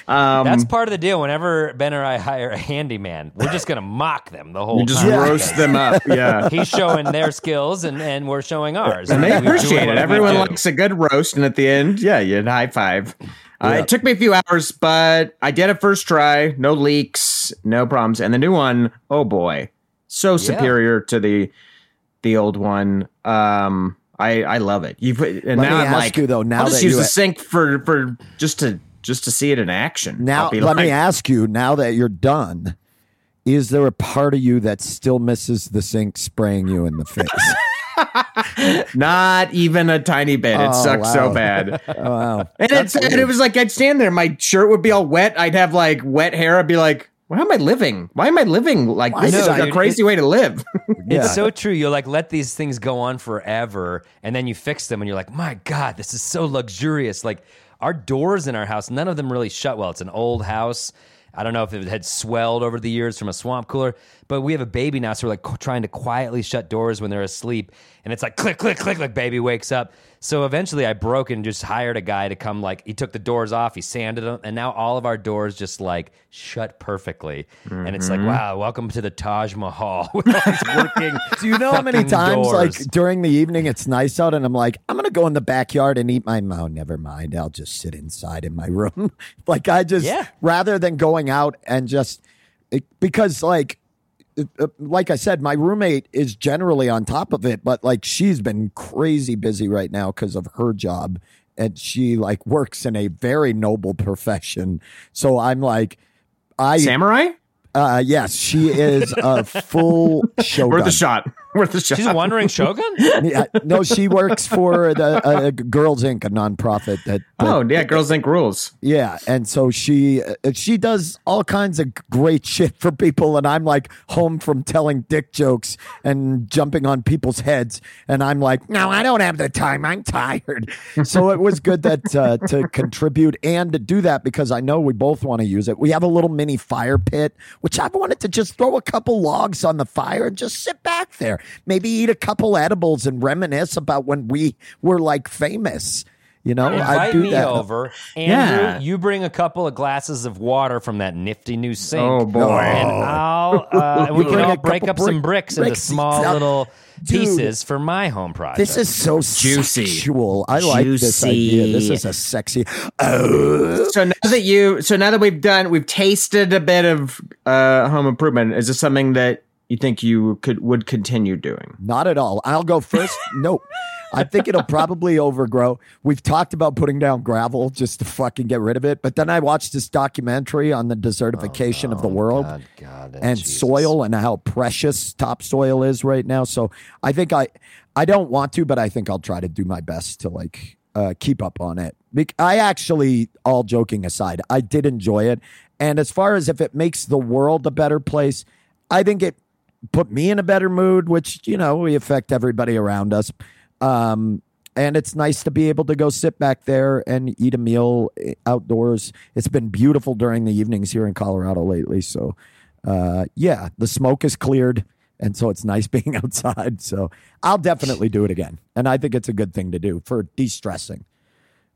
Um, that's part of the deal. Whenever Ben or I hire a handyman, we're just going to mock them the whole you time. You just roast them up. Yeah, he's showing their skills, and, and we're showing ours. And, and they appreciate it. Everyone likes a good roast, and at the end, yeah, you'd high five. Uh, yep. It took me a few hours, but I did it first try. No leaks, no problems. And the new one, oh boy, so superior yeah. to the the old one. Um, I, I love it. You put, and Let now me I'm ask like, you though, now I'll just that use you the ha- sink for, for just to just to see it in action. Now, let like, me ask you, now that you're done, is there a part of you that still misses the sink spraying you in the face? Not even a tiny bit. It oh, sucks wow. so bad. Oh, wow. And, it's, and it was like, I'd stand there, my shirt would be all wet. I'd have like wet hair. I'd be like, why am I living? Why am I living? Like, this know, is dude. a crazy it, way to live. Yeah. It's so true. You'll like let these things go on forever and then you fix them and you're like, my God, this is so luxurious. Like our doors in our house, none of them really shut well. It's an old house. I don't know if it had swelled over the years from a swamp cooler, but we have a baby now, so we're like trying to quietly shut doors when they're asleep, and it's like click, click, click, like baby wakes up. So eventually I broke and just hired a guy to come like, he took the doors off, he sanded them, and now all of our doors just like shut perfectly. Mm-hmm. And it's like, wow, welcome to the Taj Mahal. Working Do you know how many times doors. like during the evening it's nice out and I'm like, I'm going to go in the backyard and eat my mouth. Never mind, I'll just sit inside in my room. Like I just, yeah. rather than going out and just it, because like like I said, my roommate is generally on top of it, but like she's been crazy busy right now because of her job, and she like works in a very noble profession. So I'm like, I samurai. Uh, yes, she is a full Shogun. Worth a shot. Worth a shot. She's a wandering Shogun? Yeah, no, she works for the uh, Girls Incorporated, a nonprofit. That, that, oh, yeah, Girls Incorporated rules. Yeah, and so she she does all kinds of great shit for people, and I'm like home from telling dick jokes and jumping on people's heads, and I'm like, no, I don't have the time. I'm tired. So it was good that uh, to contribute and to do that because I know we both want to use it. We have a little mini fire pit, which I wanted to just throw a couple logs on the fire and just sit back there. Maybe eat a couple edibles and reminisce about when we were like famous. You know, invite I do me that. over, Andrew. Yeah. You bring a couple of glasses of water from that nifty new sink. Oh boy! And I'll uh, we can all break up brick, some bricks, bricks into small up. little Dude, pieces for my home project. This is so juicy. Sexual. I like juicy. this idea. This is a sexy. Uh, so now that you, so now that we've done, we've tasted a bit of uh, Home Improvement. Is this something that you think you could would continue doing? Not at all. I'll go first. Nope. I think it'll probably overgrow. We've talked about putting down gravel just to fucking get rid of it. But then I watched this documentary on the desertification oh, no. of the world God, God, and Jesus. soil and how precious topsoil is right now. So I think I, I don't want to, but I think I'll try to do my best to like uh, keep up on it. I actually, all joking aside, I did enjoy it. And as far as if it makes the world a better place, I think it put me in a better mood, which, you know, we affect everybody around us. Um, and it's nice to be able to go sit back there and eat a meal outdoors. It's been beautiful during the evenings here in Colorado lately. So, uh, yeah, the smoke is cleared. And so it's nice being outside. So I'll definitely do it again. And I think it's a good thing to do for de-stressing.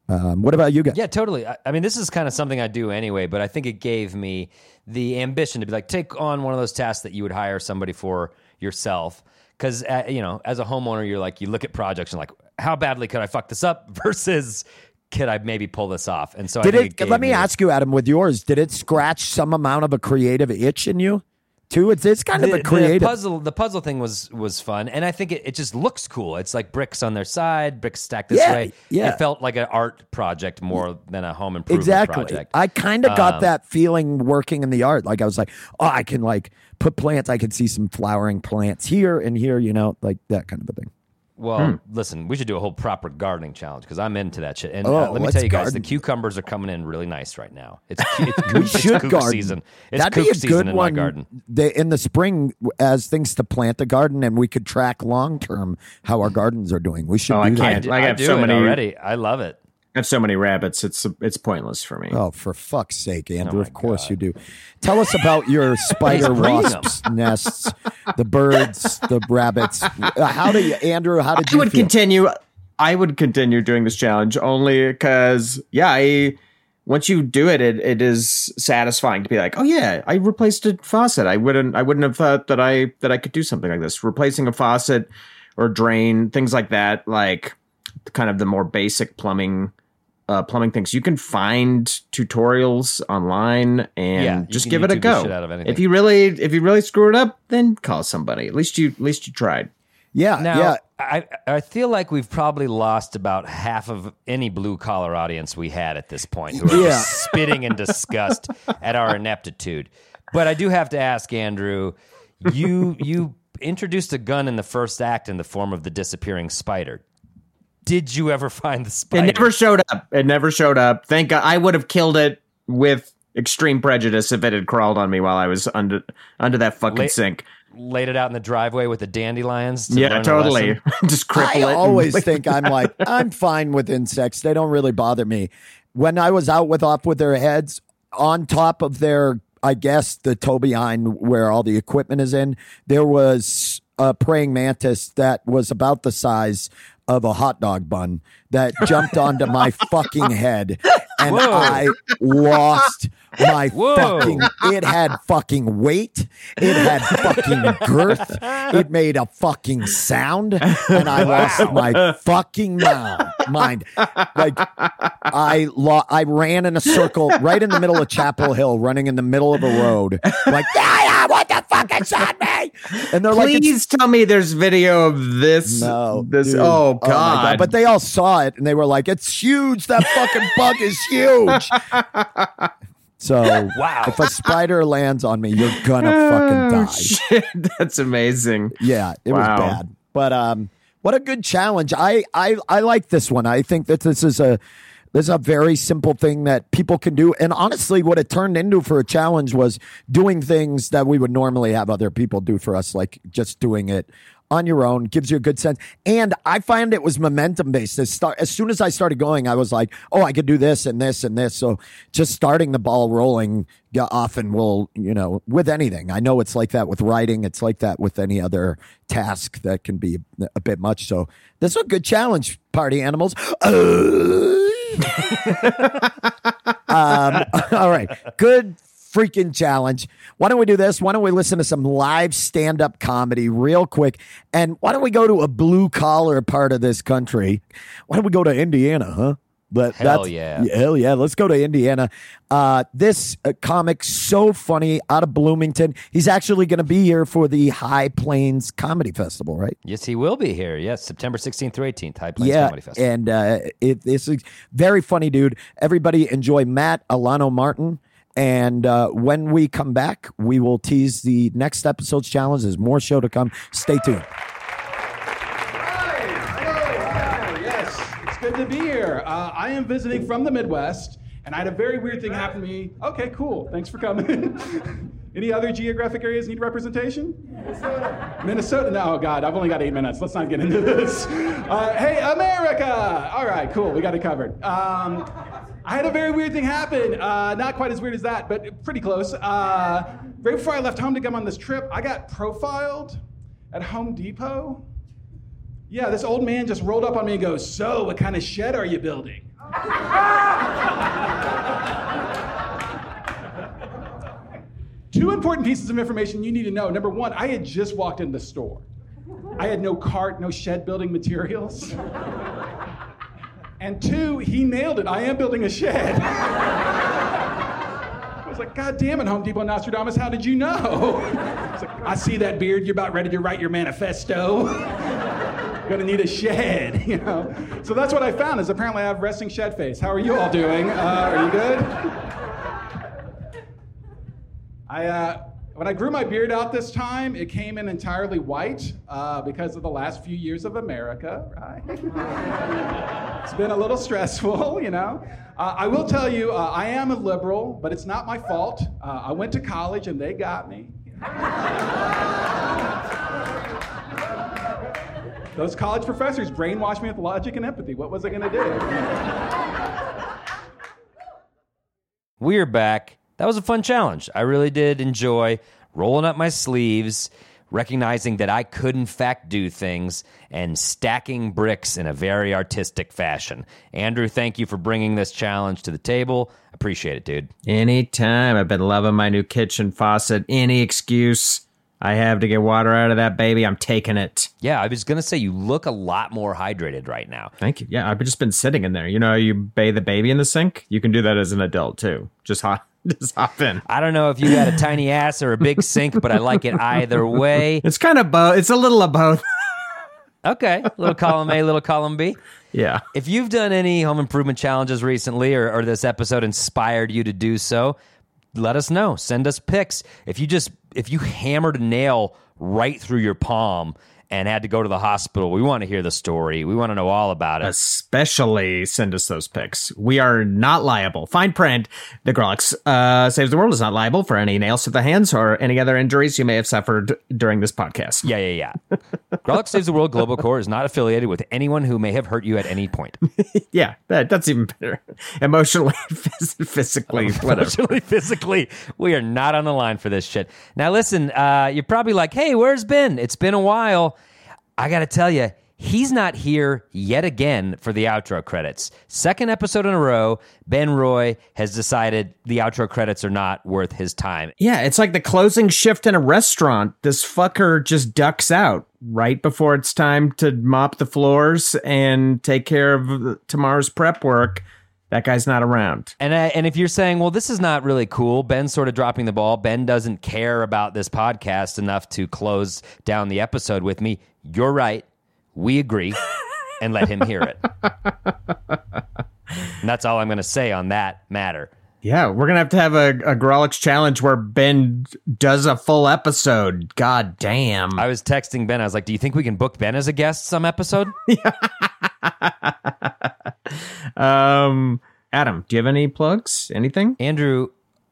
Um, what about you guys? Yeah, totally. I, I mean, this is kind of something I do anyway, but I think it gave me the ambition to be like, take on one of those tasks that you would hire somebody for yourself. Because, uh, you know, as a homeowner, you're like, you look at projects and like, how badly could I fuck this up versus could I maybe pull this off? And so did I think it, it let me, me ask you, Adam, with yours, did it scratch some amount of a creative itch in you? Too, it's it's kind the, of a creative the puzzle. The puzzle thing was was fun, and I think it, it just looks cool. It's like bricks on their side, bricks stacked this yeah, way. Yeah. It felt like an art project more than a home improvement exactly. project. I kind of um, got that feeling working in the art. Like I was like, oh, I can like put plants. I can see some flowering plants here and here. You know, like that kind of a thing. Well, hmm. listen, we should do a whole proper gardening challenge because I'm into that shit. And oh, uh, let me tell you guys, garden. the cucumbers are coming in really nice right now. It's, it's, it's, we it's should kook garden. season. It's That'd kook season one in my garden. They, in the spring, as things to plant the garden, and we could track long term how our gardens are doing. We should. Oh, do I can't. That. I, I, I have do so many already. I love it. I have so many rabbits. It's it's pointless for me. Oh, for fuck's sake, Andrew! Oh of course God. you do. Tell us about your spider wasps nests, the birds, the rabbits. How do you, Andrew? How did I you? I would feel? continue. I would continue doing this challenge only because, yeah, I, once you do it, it, it is satisfying to be like, oh yeah, I replaced a faucet. I wouldn't. I wouldn't have thought that I that I could do something like this. Replacing a faucet or drain, things like that, like kind of the more basic plumbing. Uh, plumbing things. You can find tutorials online and yeah, just give it a go. If you really, if you really screw it up, then call somebody. At least you, at least you tried. Yeah, now, yeah. I, I feel like we've probably lost about half of any blue-collar audience we had at this point, who are yeah. just spitting in disgust at our ineptitude. But I do have to ask, Andrew, you you introduced a gun in the first act in the form of the disappearing spider. Did you ever find the spider? It never showed up. It never showed up. Thank God. I would have killed it with extreme prejudice if it had crawled on me while I was under under that fucking La- sink. Laid it out in the driveway with the dandelions. To yeah, totally. Just cripple I it. I always and- think I'm like, I'm fine with insects. They don't really bother me. When I was out with Off With Their Heads, on top of their, I guess, the toe behind where all the equipment is in, there was a praying mantis that was about the size of a hot dog bun that jumped onto my fucking head. And Whoa. I lost my Whoa. fucking, it had fucking weight. It had fucking girth. It made a fucking sound. And I wow. lost my fucking mind. Like I lo- I ran in a circle right in the middle of Chapel Hill, running in the middle of a road. Like, yeah, yeah, what the fuck is on me? And they're like, please tell me there's video of this. No, this. Dude. Oh, God. Oh my God. But they all saw it and they were like, it's huge. That fucking bug is huge. So wow. If a spider lands on me, you're gonna fucking die. Shit, that's amazing. Yeah, it wow. was bad. But um, what a good challenge. I, I I like this one. I think that this is a this is a very simple thing that people can do. And honestly, what it turned into for a challenge was doing things that we would normally have other people do for us, like just doing it on your own, gives you a good sense. And I find it was momentum based. As, start, as soon as I started going, I was like, oh, I could do this and this and this. So just starting the ball rolling often will, you know, with anything. I know it's like that with writing. It's like that with any other task that can be a bit much. So this is a good challenge, party animals. Uh, um, all right. Good freaking challenge. Why don't we do this? Why don't we listen to some live stand-up comedy real quick? And why don't we go to a blue-collar part of this country? Why don't we go to Indiana, huh? But hell that's, yeah. Hell yeah. Let's go to Indiana. Uh, this uh, comic, so funny, out of Bloomington. He's actually going to be here for the High Plains Comedy Festival, right? Yes, he will be here. Yes, September sixteenth through eighteenth, High Plains yeah, Comedy Festival. And uh, it, it's a very funny dude. Everybody enjoy Matt Alano Martin. And uh, when we come back, we will tease the next episode's challenge. There's more show to come. Stay tuned. Hi. Hello. Hello. Yes, it's good to be here. Uh, I am visiting from the Midwest, and I had a very weird thing happen to me. Okay, cool. Thanks for coming. Any other geographic areas need representation? Minnesota. Minnesota? No, oh God, I've only got eight minutes. Let's not get into this. Uh, hey, America! All right, cool. We got it covered. Um, I had a very weird thing happen. Uh, not quite as weird as that, but pretty close. Uh, right before I left home to come on this trip, I got profiled at Home Depot. Yeah, this old man just rolled up on me and goes, "So, what kind of shed are you building?" Two important pieces of information you need to know. Number one, I had just walked into the store. I had no cart, no shed building materials. And two, he nailed it. I am building a shed. I was like, God damn it, Home Depot Nostradamus, how did you know? It's like, I see that beard. You're about ready to write your manifesto. Gonna need a shed, you know? So that's what I found, is apparently I have resting shed face. How are you all doing? Uh, are you good? I, uh, when I grew my beard out this time, it came in entirely white uh, because of the last few years of America, right? It's been a little stressful, you know. Uh, I will tell you, uh, I am a liberal, but it's not my fault. Uh, I went to college and they got me. Those college professors brainwashed me with logic and empathy. What was I gonna do? We're back. That was a fun challenge. I really did enjoy rolling up my sleeves, recognizing that I could, in fact, do things, and stacking bricks in a very artistic fashion. Andrew, thank you for bringing this challenge to the table. Appreciate it, dude. Anytime. I've been loving my new kitchen faucet. Any excuse I have to get water out of that baby, I'm taking it. Yeah, I was going to say, you look a lot more hydrated right now. Thank you. Yeah, I've just been sitting in there. You know, you bathe the baby in the sink. You can do that as an adult, too. Just hot. Just hop in. I don't know if you got a tiny ass or a big sink, but I like it either way. It's kind of both. It's a little of both. Okay. Little column A, little column B. Yeah. If you've done any home improvement challenges recently, or, or this episode inspired you to do so, let us know. Send us pics. If you just, if you hammered a nail right through your palm and had to go to the hospital, we want to hear the story. We want to know all about it. Especially send us those pics. We are not liable. Fine print. The Grawlix uh, Saves the World is not liable for any nails to the hands or any other injuries you may have suffered during this podcast. Yeah, yeah, yeah. Grawlix Saves the World Global Corps is not affiliated with anyone who may have hurt you at any point. Yeah, that, that's even better. Emotionally, phys- physically, whatever. Emotionally, physically, we are not on the line for this shit. Now, listen, uh, you're probably like, hey, where's Ben? It's been a while. I got to tell you, he's not here yet again for the outro credits. Second episode in a row, Ben Roy has decided the outro credits are not worth his time. Yeah, it's like the closing shift in a restaurant. This fucker just ducks out right before it's time to mop the floors and take care of tomorrow's prep work. That guy's not around. And I, and if you're saying, well, this is not really cool, Ben's sort of dropping the ball, Ben doesn't care about this podcast enough to close down the episode with me, you're right. We agree. And let him hear it. And that's all I'm going to say on that matter. Yeah, we're going to have to have a, a Grawlix challenge where Ben does a full episode. God damn. I was texting Ben. I was like, do you think we can book Ben as a guest some episode? um, Adam, do you have any plugs? Anything? Andrew,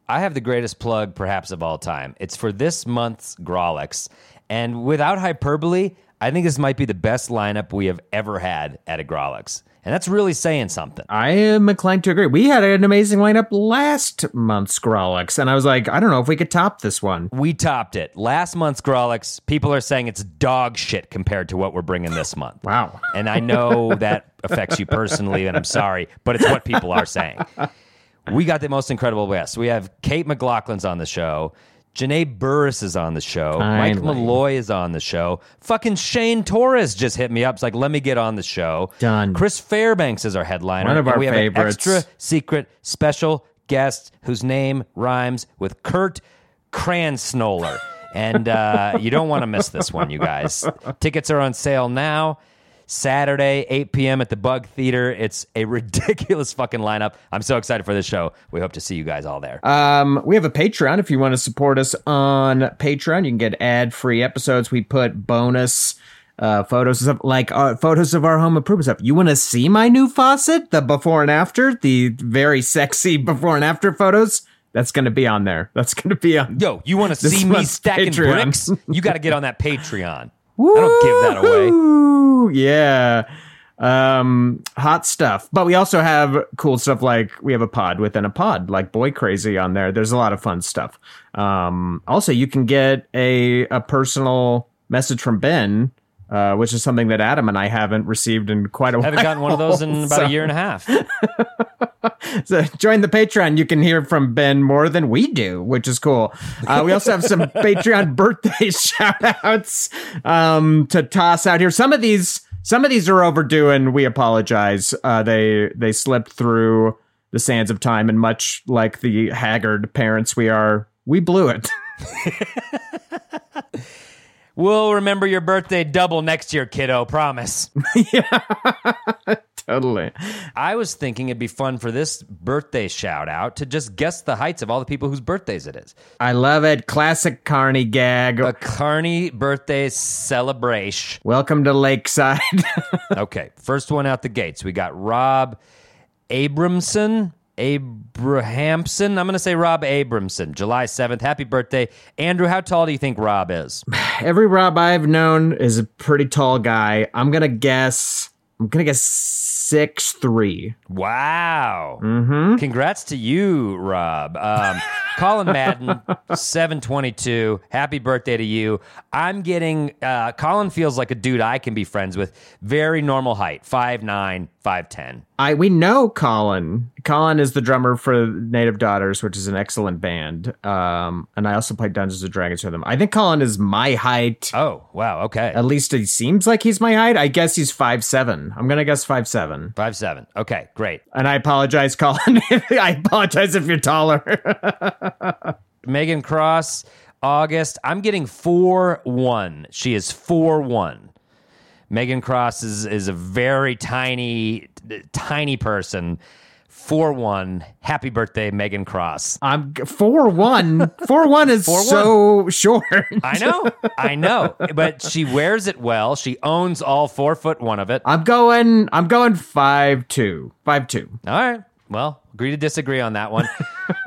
I have the greatest plug perhaps of all time. It's for this month's Grawlix. And without hyperbole, I think this might be the best lineup we have ever had at a Grawlix. And that's really saying something. I am inclined to agree. We had an amazing lineup last month's Grawlix, and I was like, I don't know if we could top this one. We topped it. Last month's Grawlix, people are saying it's dog shit compared to what we're bringing this month. Wow. And I know that affects you personally, and I'm sorry, but it's what people are saying. We got the most incredible guests. We have Kate McLaughlin's on the show. Janae Burris is on the show. Finally. Mike Malloy is on the show. Fucking Shane Torres just hit me up. It's like, let me get on the show. Done. Chris Fairbanks is our headliner. One of our we favorites. We have an extra secret special guest whose name rhymes with Kurt Kransnoller. And uh, you don't want to miss this one, you guys. Tickets are on sale now. Saturday, eight p.m. at the Bug Theater. It's a ridiculous fucking lineup. I'm so excited for this show. We hope to see you guys all there. Um, we have a Patreon. If you want to support us on Patreon, you can get ad-free episodes. We put bonus uh, photos of like uh, photos of our home improvement stuff. You want to see my new faucet? The before and after? The very sexy before and after photos? That's going to be on there. That's going to be on. Yo, you want to see me stacking Patreon. bricks? You got to get on that Patreon. Woo-hoo! I don't give that away. Yeah. Um, hot stuff. But we also have cool stuff like we have a pod within a pod, like Boy Crazy on there. There's a lot of fun stuff. Um, also, you can get a, a personal message from Ben, uh, which is something that Adam and I haven't received in quite a while. I haven't gotten one of those in about so. a year and a half. So join the Patreon. You can hear from Ben more than we do, which is cool. Uh, we also have some Patreon birthday shout outs um, to toss out here. Some of these some of these are overdue, and we apologize. Uh, they they slipped through the sands of time, and much like the haggard parents we are, we blew it. We'll remember your birthday double next year, kiddo. Promise. Yeah, totally. I was thinking it'd be fun for this birthday shout out to just guess the heights of all the people whose birthdays it is. I love it. Classic Carney gag. A Carney birthday celebration. Welcome to Lakeside. Okay, first one out the gates. We got Rob Abramson. Abrahamson. I'm going to say Rob Abramson, July seventh. Happy birthday. Andrew, how tall do you think Rob is? Every Rob I've known is a pretty tall guy. I'm going to guess, I'm going to guess six three. Wow. Mm-hmm. Congrats to you, Rob. Um, Colin Madden, seven twenty-two. Happy birthday to you. I'm getting, uh, Colin feels like a dude I can be friends with. Very normal height, five nine, five ten. I we know Colin. Colin is the drummer for Native Daughters, which is an excellent band. Um, and I also played Dungeons and Dragons with him. I think Colin is my height. Oh, wow. Okay. At least he seems like he's my height. I guess he's five seven. I'm going to guess five seven. five seven. Okay, great. And I apologize, Colin. I apologize if you're taller. Megan Cross, August. I'm getting four one. She is four one. Megan Cross is, is a very tiny, tiny person. four one Happy birthday, Megan Cross. I'm four one four one is four, so one. Short. I know. I know. But she wears it well. She owns all four foot one of it. I'm going I'm going five two five two All right. Well, agree to disagree on that one.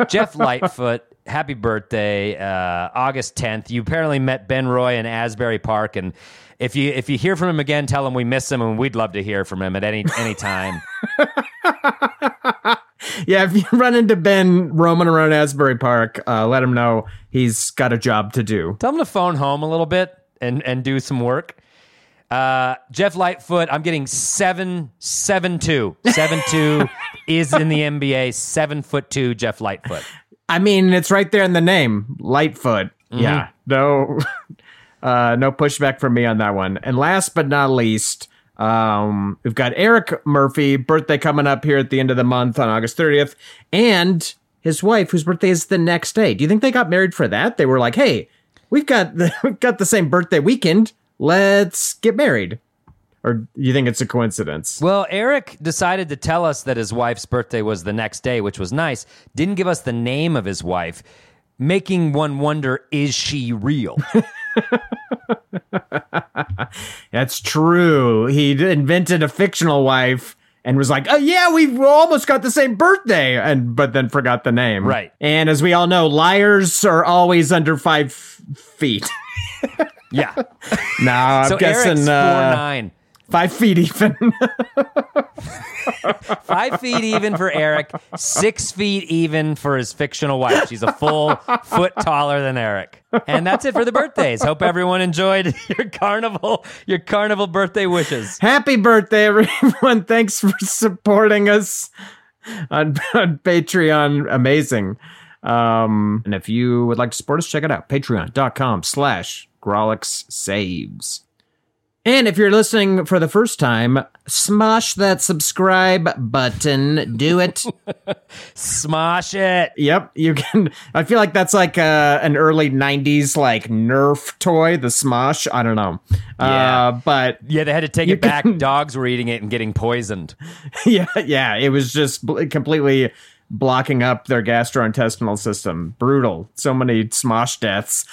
Jeff Lightfoot, happy birthday. Uh, August tenth You apparently met Ben Roy in Asbury Park, and if you if you hear from him again, tell him we miss him, and we'd love to hear from him at any any time. Yeah, if you run into Ben roaming around Asbury Park, uh, let him know he's got a job to do. Tell him to phone home a little bit and, and do some work. Uh, Jeff Lightfoot, I'm getting seven seven two seven two is in the N B A. Seven foot two, Jeff Lightfoot. I mean, it's right there in the name, Lightfoot. Mm-hmm. Yeah, no. Uh, no pushback from me on that one. And last but not least, um, we've got Eric Murphy, birthday coming up here at the end of the month on August thirtieth and his wife, whose birthday is the next day. Do you think they got married for that? They were like, hey, we've got the, we've got the same birthday weekend. Let's get married. Or do you think it's a coincidence? Well, Eric decided to tell us that his wife's birthday was the next day, which was nice. Didn't give us the name of his wife, making one wonder, is she real? That's true. He invented a fictional wife and was like, oh yeah, we've almost got the same birthday, and but then forgot the name. Right. And as we all know, liars are always under five f- feet. Yeah. No, I'm so guessing Eric's uh, four nine Five feet even. Five feet even for Eric. Six feet even for his fictional wife. She's a full foot taller than Eric. And that's it for the birthdays. Hope everyone enjoyed your carnival, your carnival birthday wishes. Happy birthday, everyone. Thanks for supporting us on, on Patreon. Amazing. Um, and if you would like to support us, check it out. Patreon.com slash Grawlix Saves. And if you're listening for the first time, smash that subscribe button. Do it. Smash it. Yep. You can. I feel like that's like a, an early nineties like Nerf toy, the smash. I don't know. Yeah. Uh, but yeah, they had to take it back. Can... Dogs were eating it and getting poisoned. Yeah. Yeah. It was just completely blocking up their gastrointestinal system. Brutal. So many smosh deaths.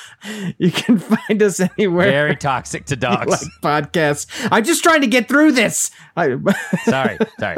You can find us anywhere. Very toxic to dogs. Like podcasts. I'm just trying to get through this. I- sorry. Sorry.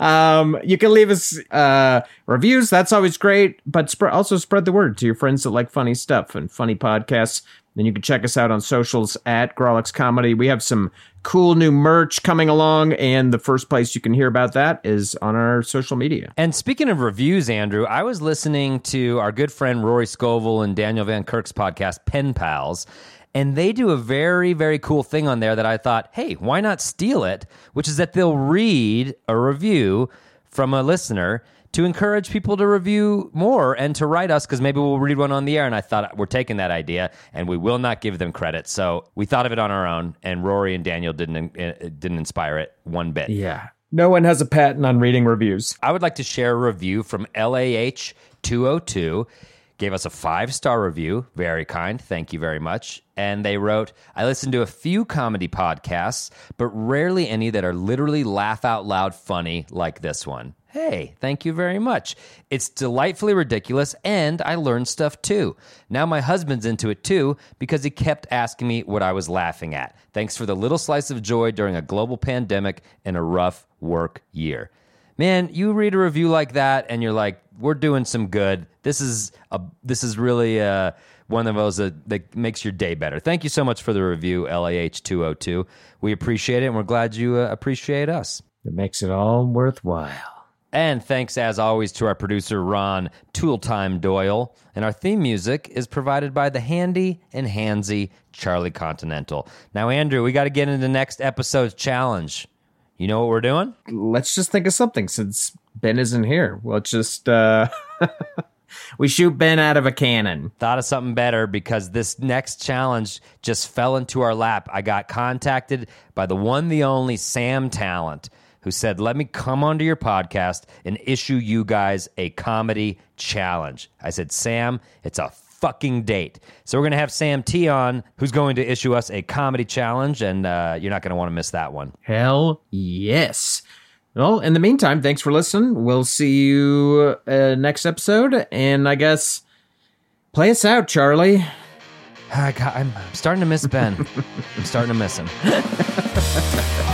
Um, you can leave us uh, reviews. That's always great. But sp- also spread the word to your friends that like funny stuff and funny podcasts. Then you can check us out on socials at Grawlix Comedy. We have some cool new merch coming along, and the first place you can hear about that is on our social media. And speaking of reviews, Andrew, I was listening to our good friend Rory Scovel and Daniel Van Kirk's podcast, Pen Pals, and they do a very, very cool thing on there that I thought, hey, why not steal it? Which is that they'll read a review from a listener to encourage people to review more and to write us, because maybe we'll read one on the air. And I thought, we're taking that idea, and we will not give them credit. So we thought of it on our own, and Rory and Daniel didn't didn't inspire it one bit. Yeah. No one has a patent on reading reviews. I would like to share a review from L A H two oh two Gave us a five-star review. Very kind. Thank you very much. And they wrote, I listen to a few comedy podcasts, but rarely any that are literally laugh-out-loud funny like this one. Hey, thank you very much. It's delightfully ridiculous, and I learned stuff too. Now my husband's into it too, because he kept asking me what I was laughing at. Thanks for the little slice of joy during a global pandemic and a rough work year. Man, you read a review like that, and you're like, we're doing some good. This is a this is really a, one of those that, that makes your day better. Thank you so much for the review, L A H two oh two We appreciate it, and we're glad you uh, appreciate us. It makes it all worthwhile. And thanks, as always, to our producer, Ron Tooltime Doyle. And our theme music is provided by the handy and handsy Charlie Continental. Now, Andrew, we got to get into next episode's challenge. You know what we're doing? Let's just think of something since Ben isn't here. We'll just, uh, we shoot Ben out of a cannon. Thought of something better because this next challenge just fell into our lap. I got contacted by the one, the only Sam Talent, who said, let me come onto your podcast and issue you guys a comedy challenge. I said, Sam, it's a fucking date. So we're going to have Sam T on, who's going to issue us a comedy challenge, and uh, you're not going to want to miss that one. Hell yes. Well, in the meantime, thanks for listening. We'll see you uh, next episode, and I guess play us out, Charlie. I got, I'm starting to miss Ben. I'm starting to miss him.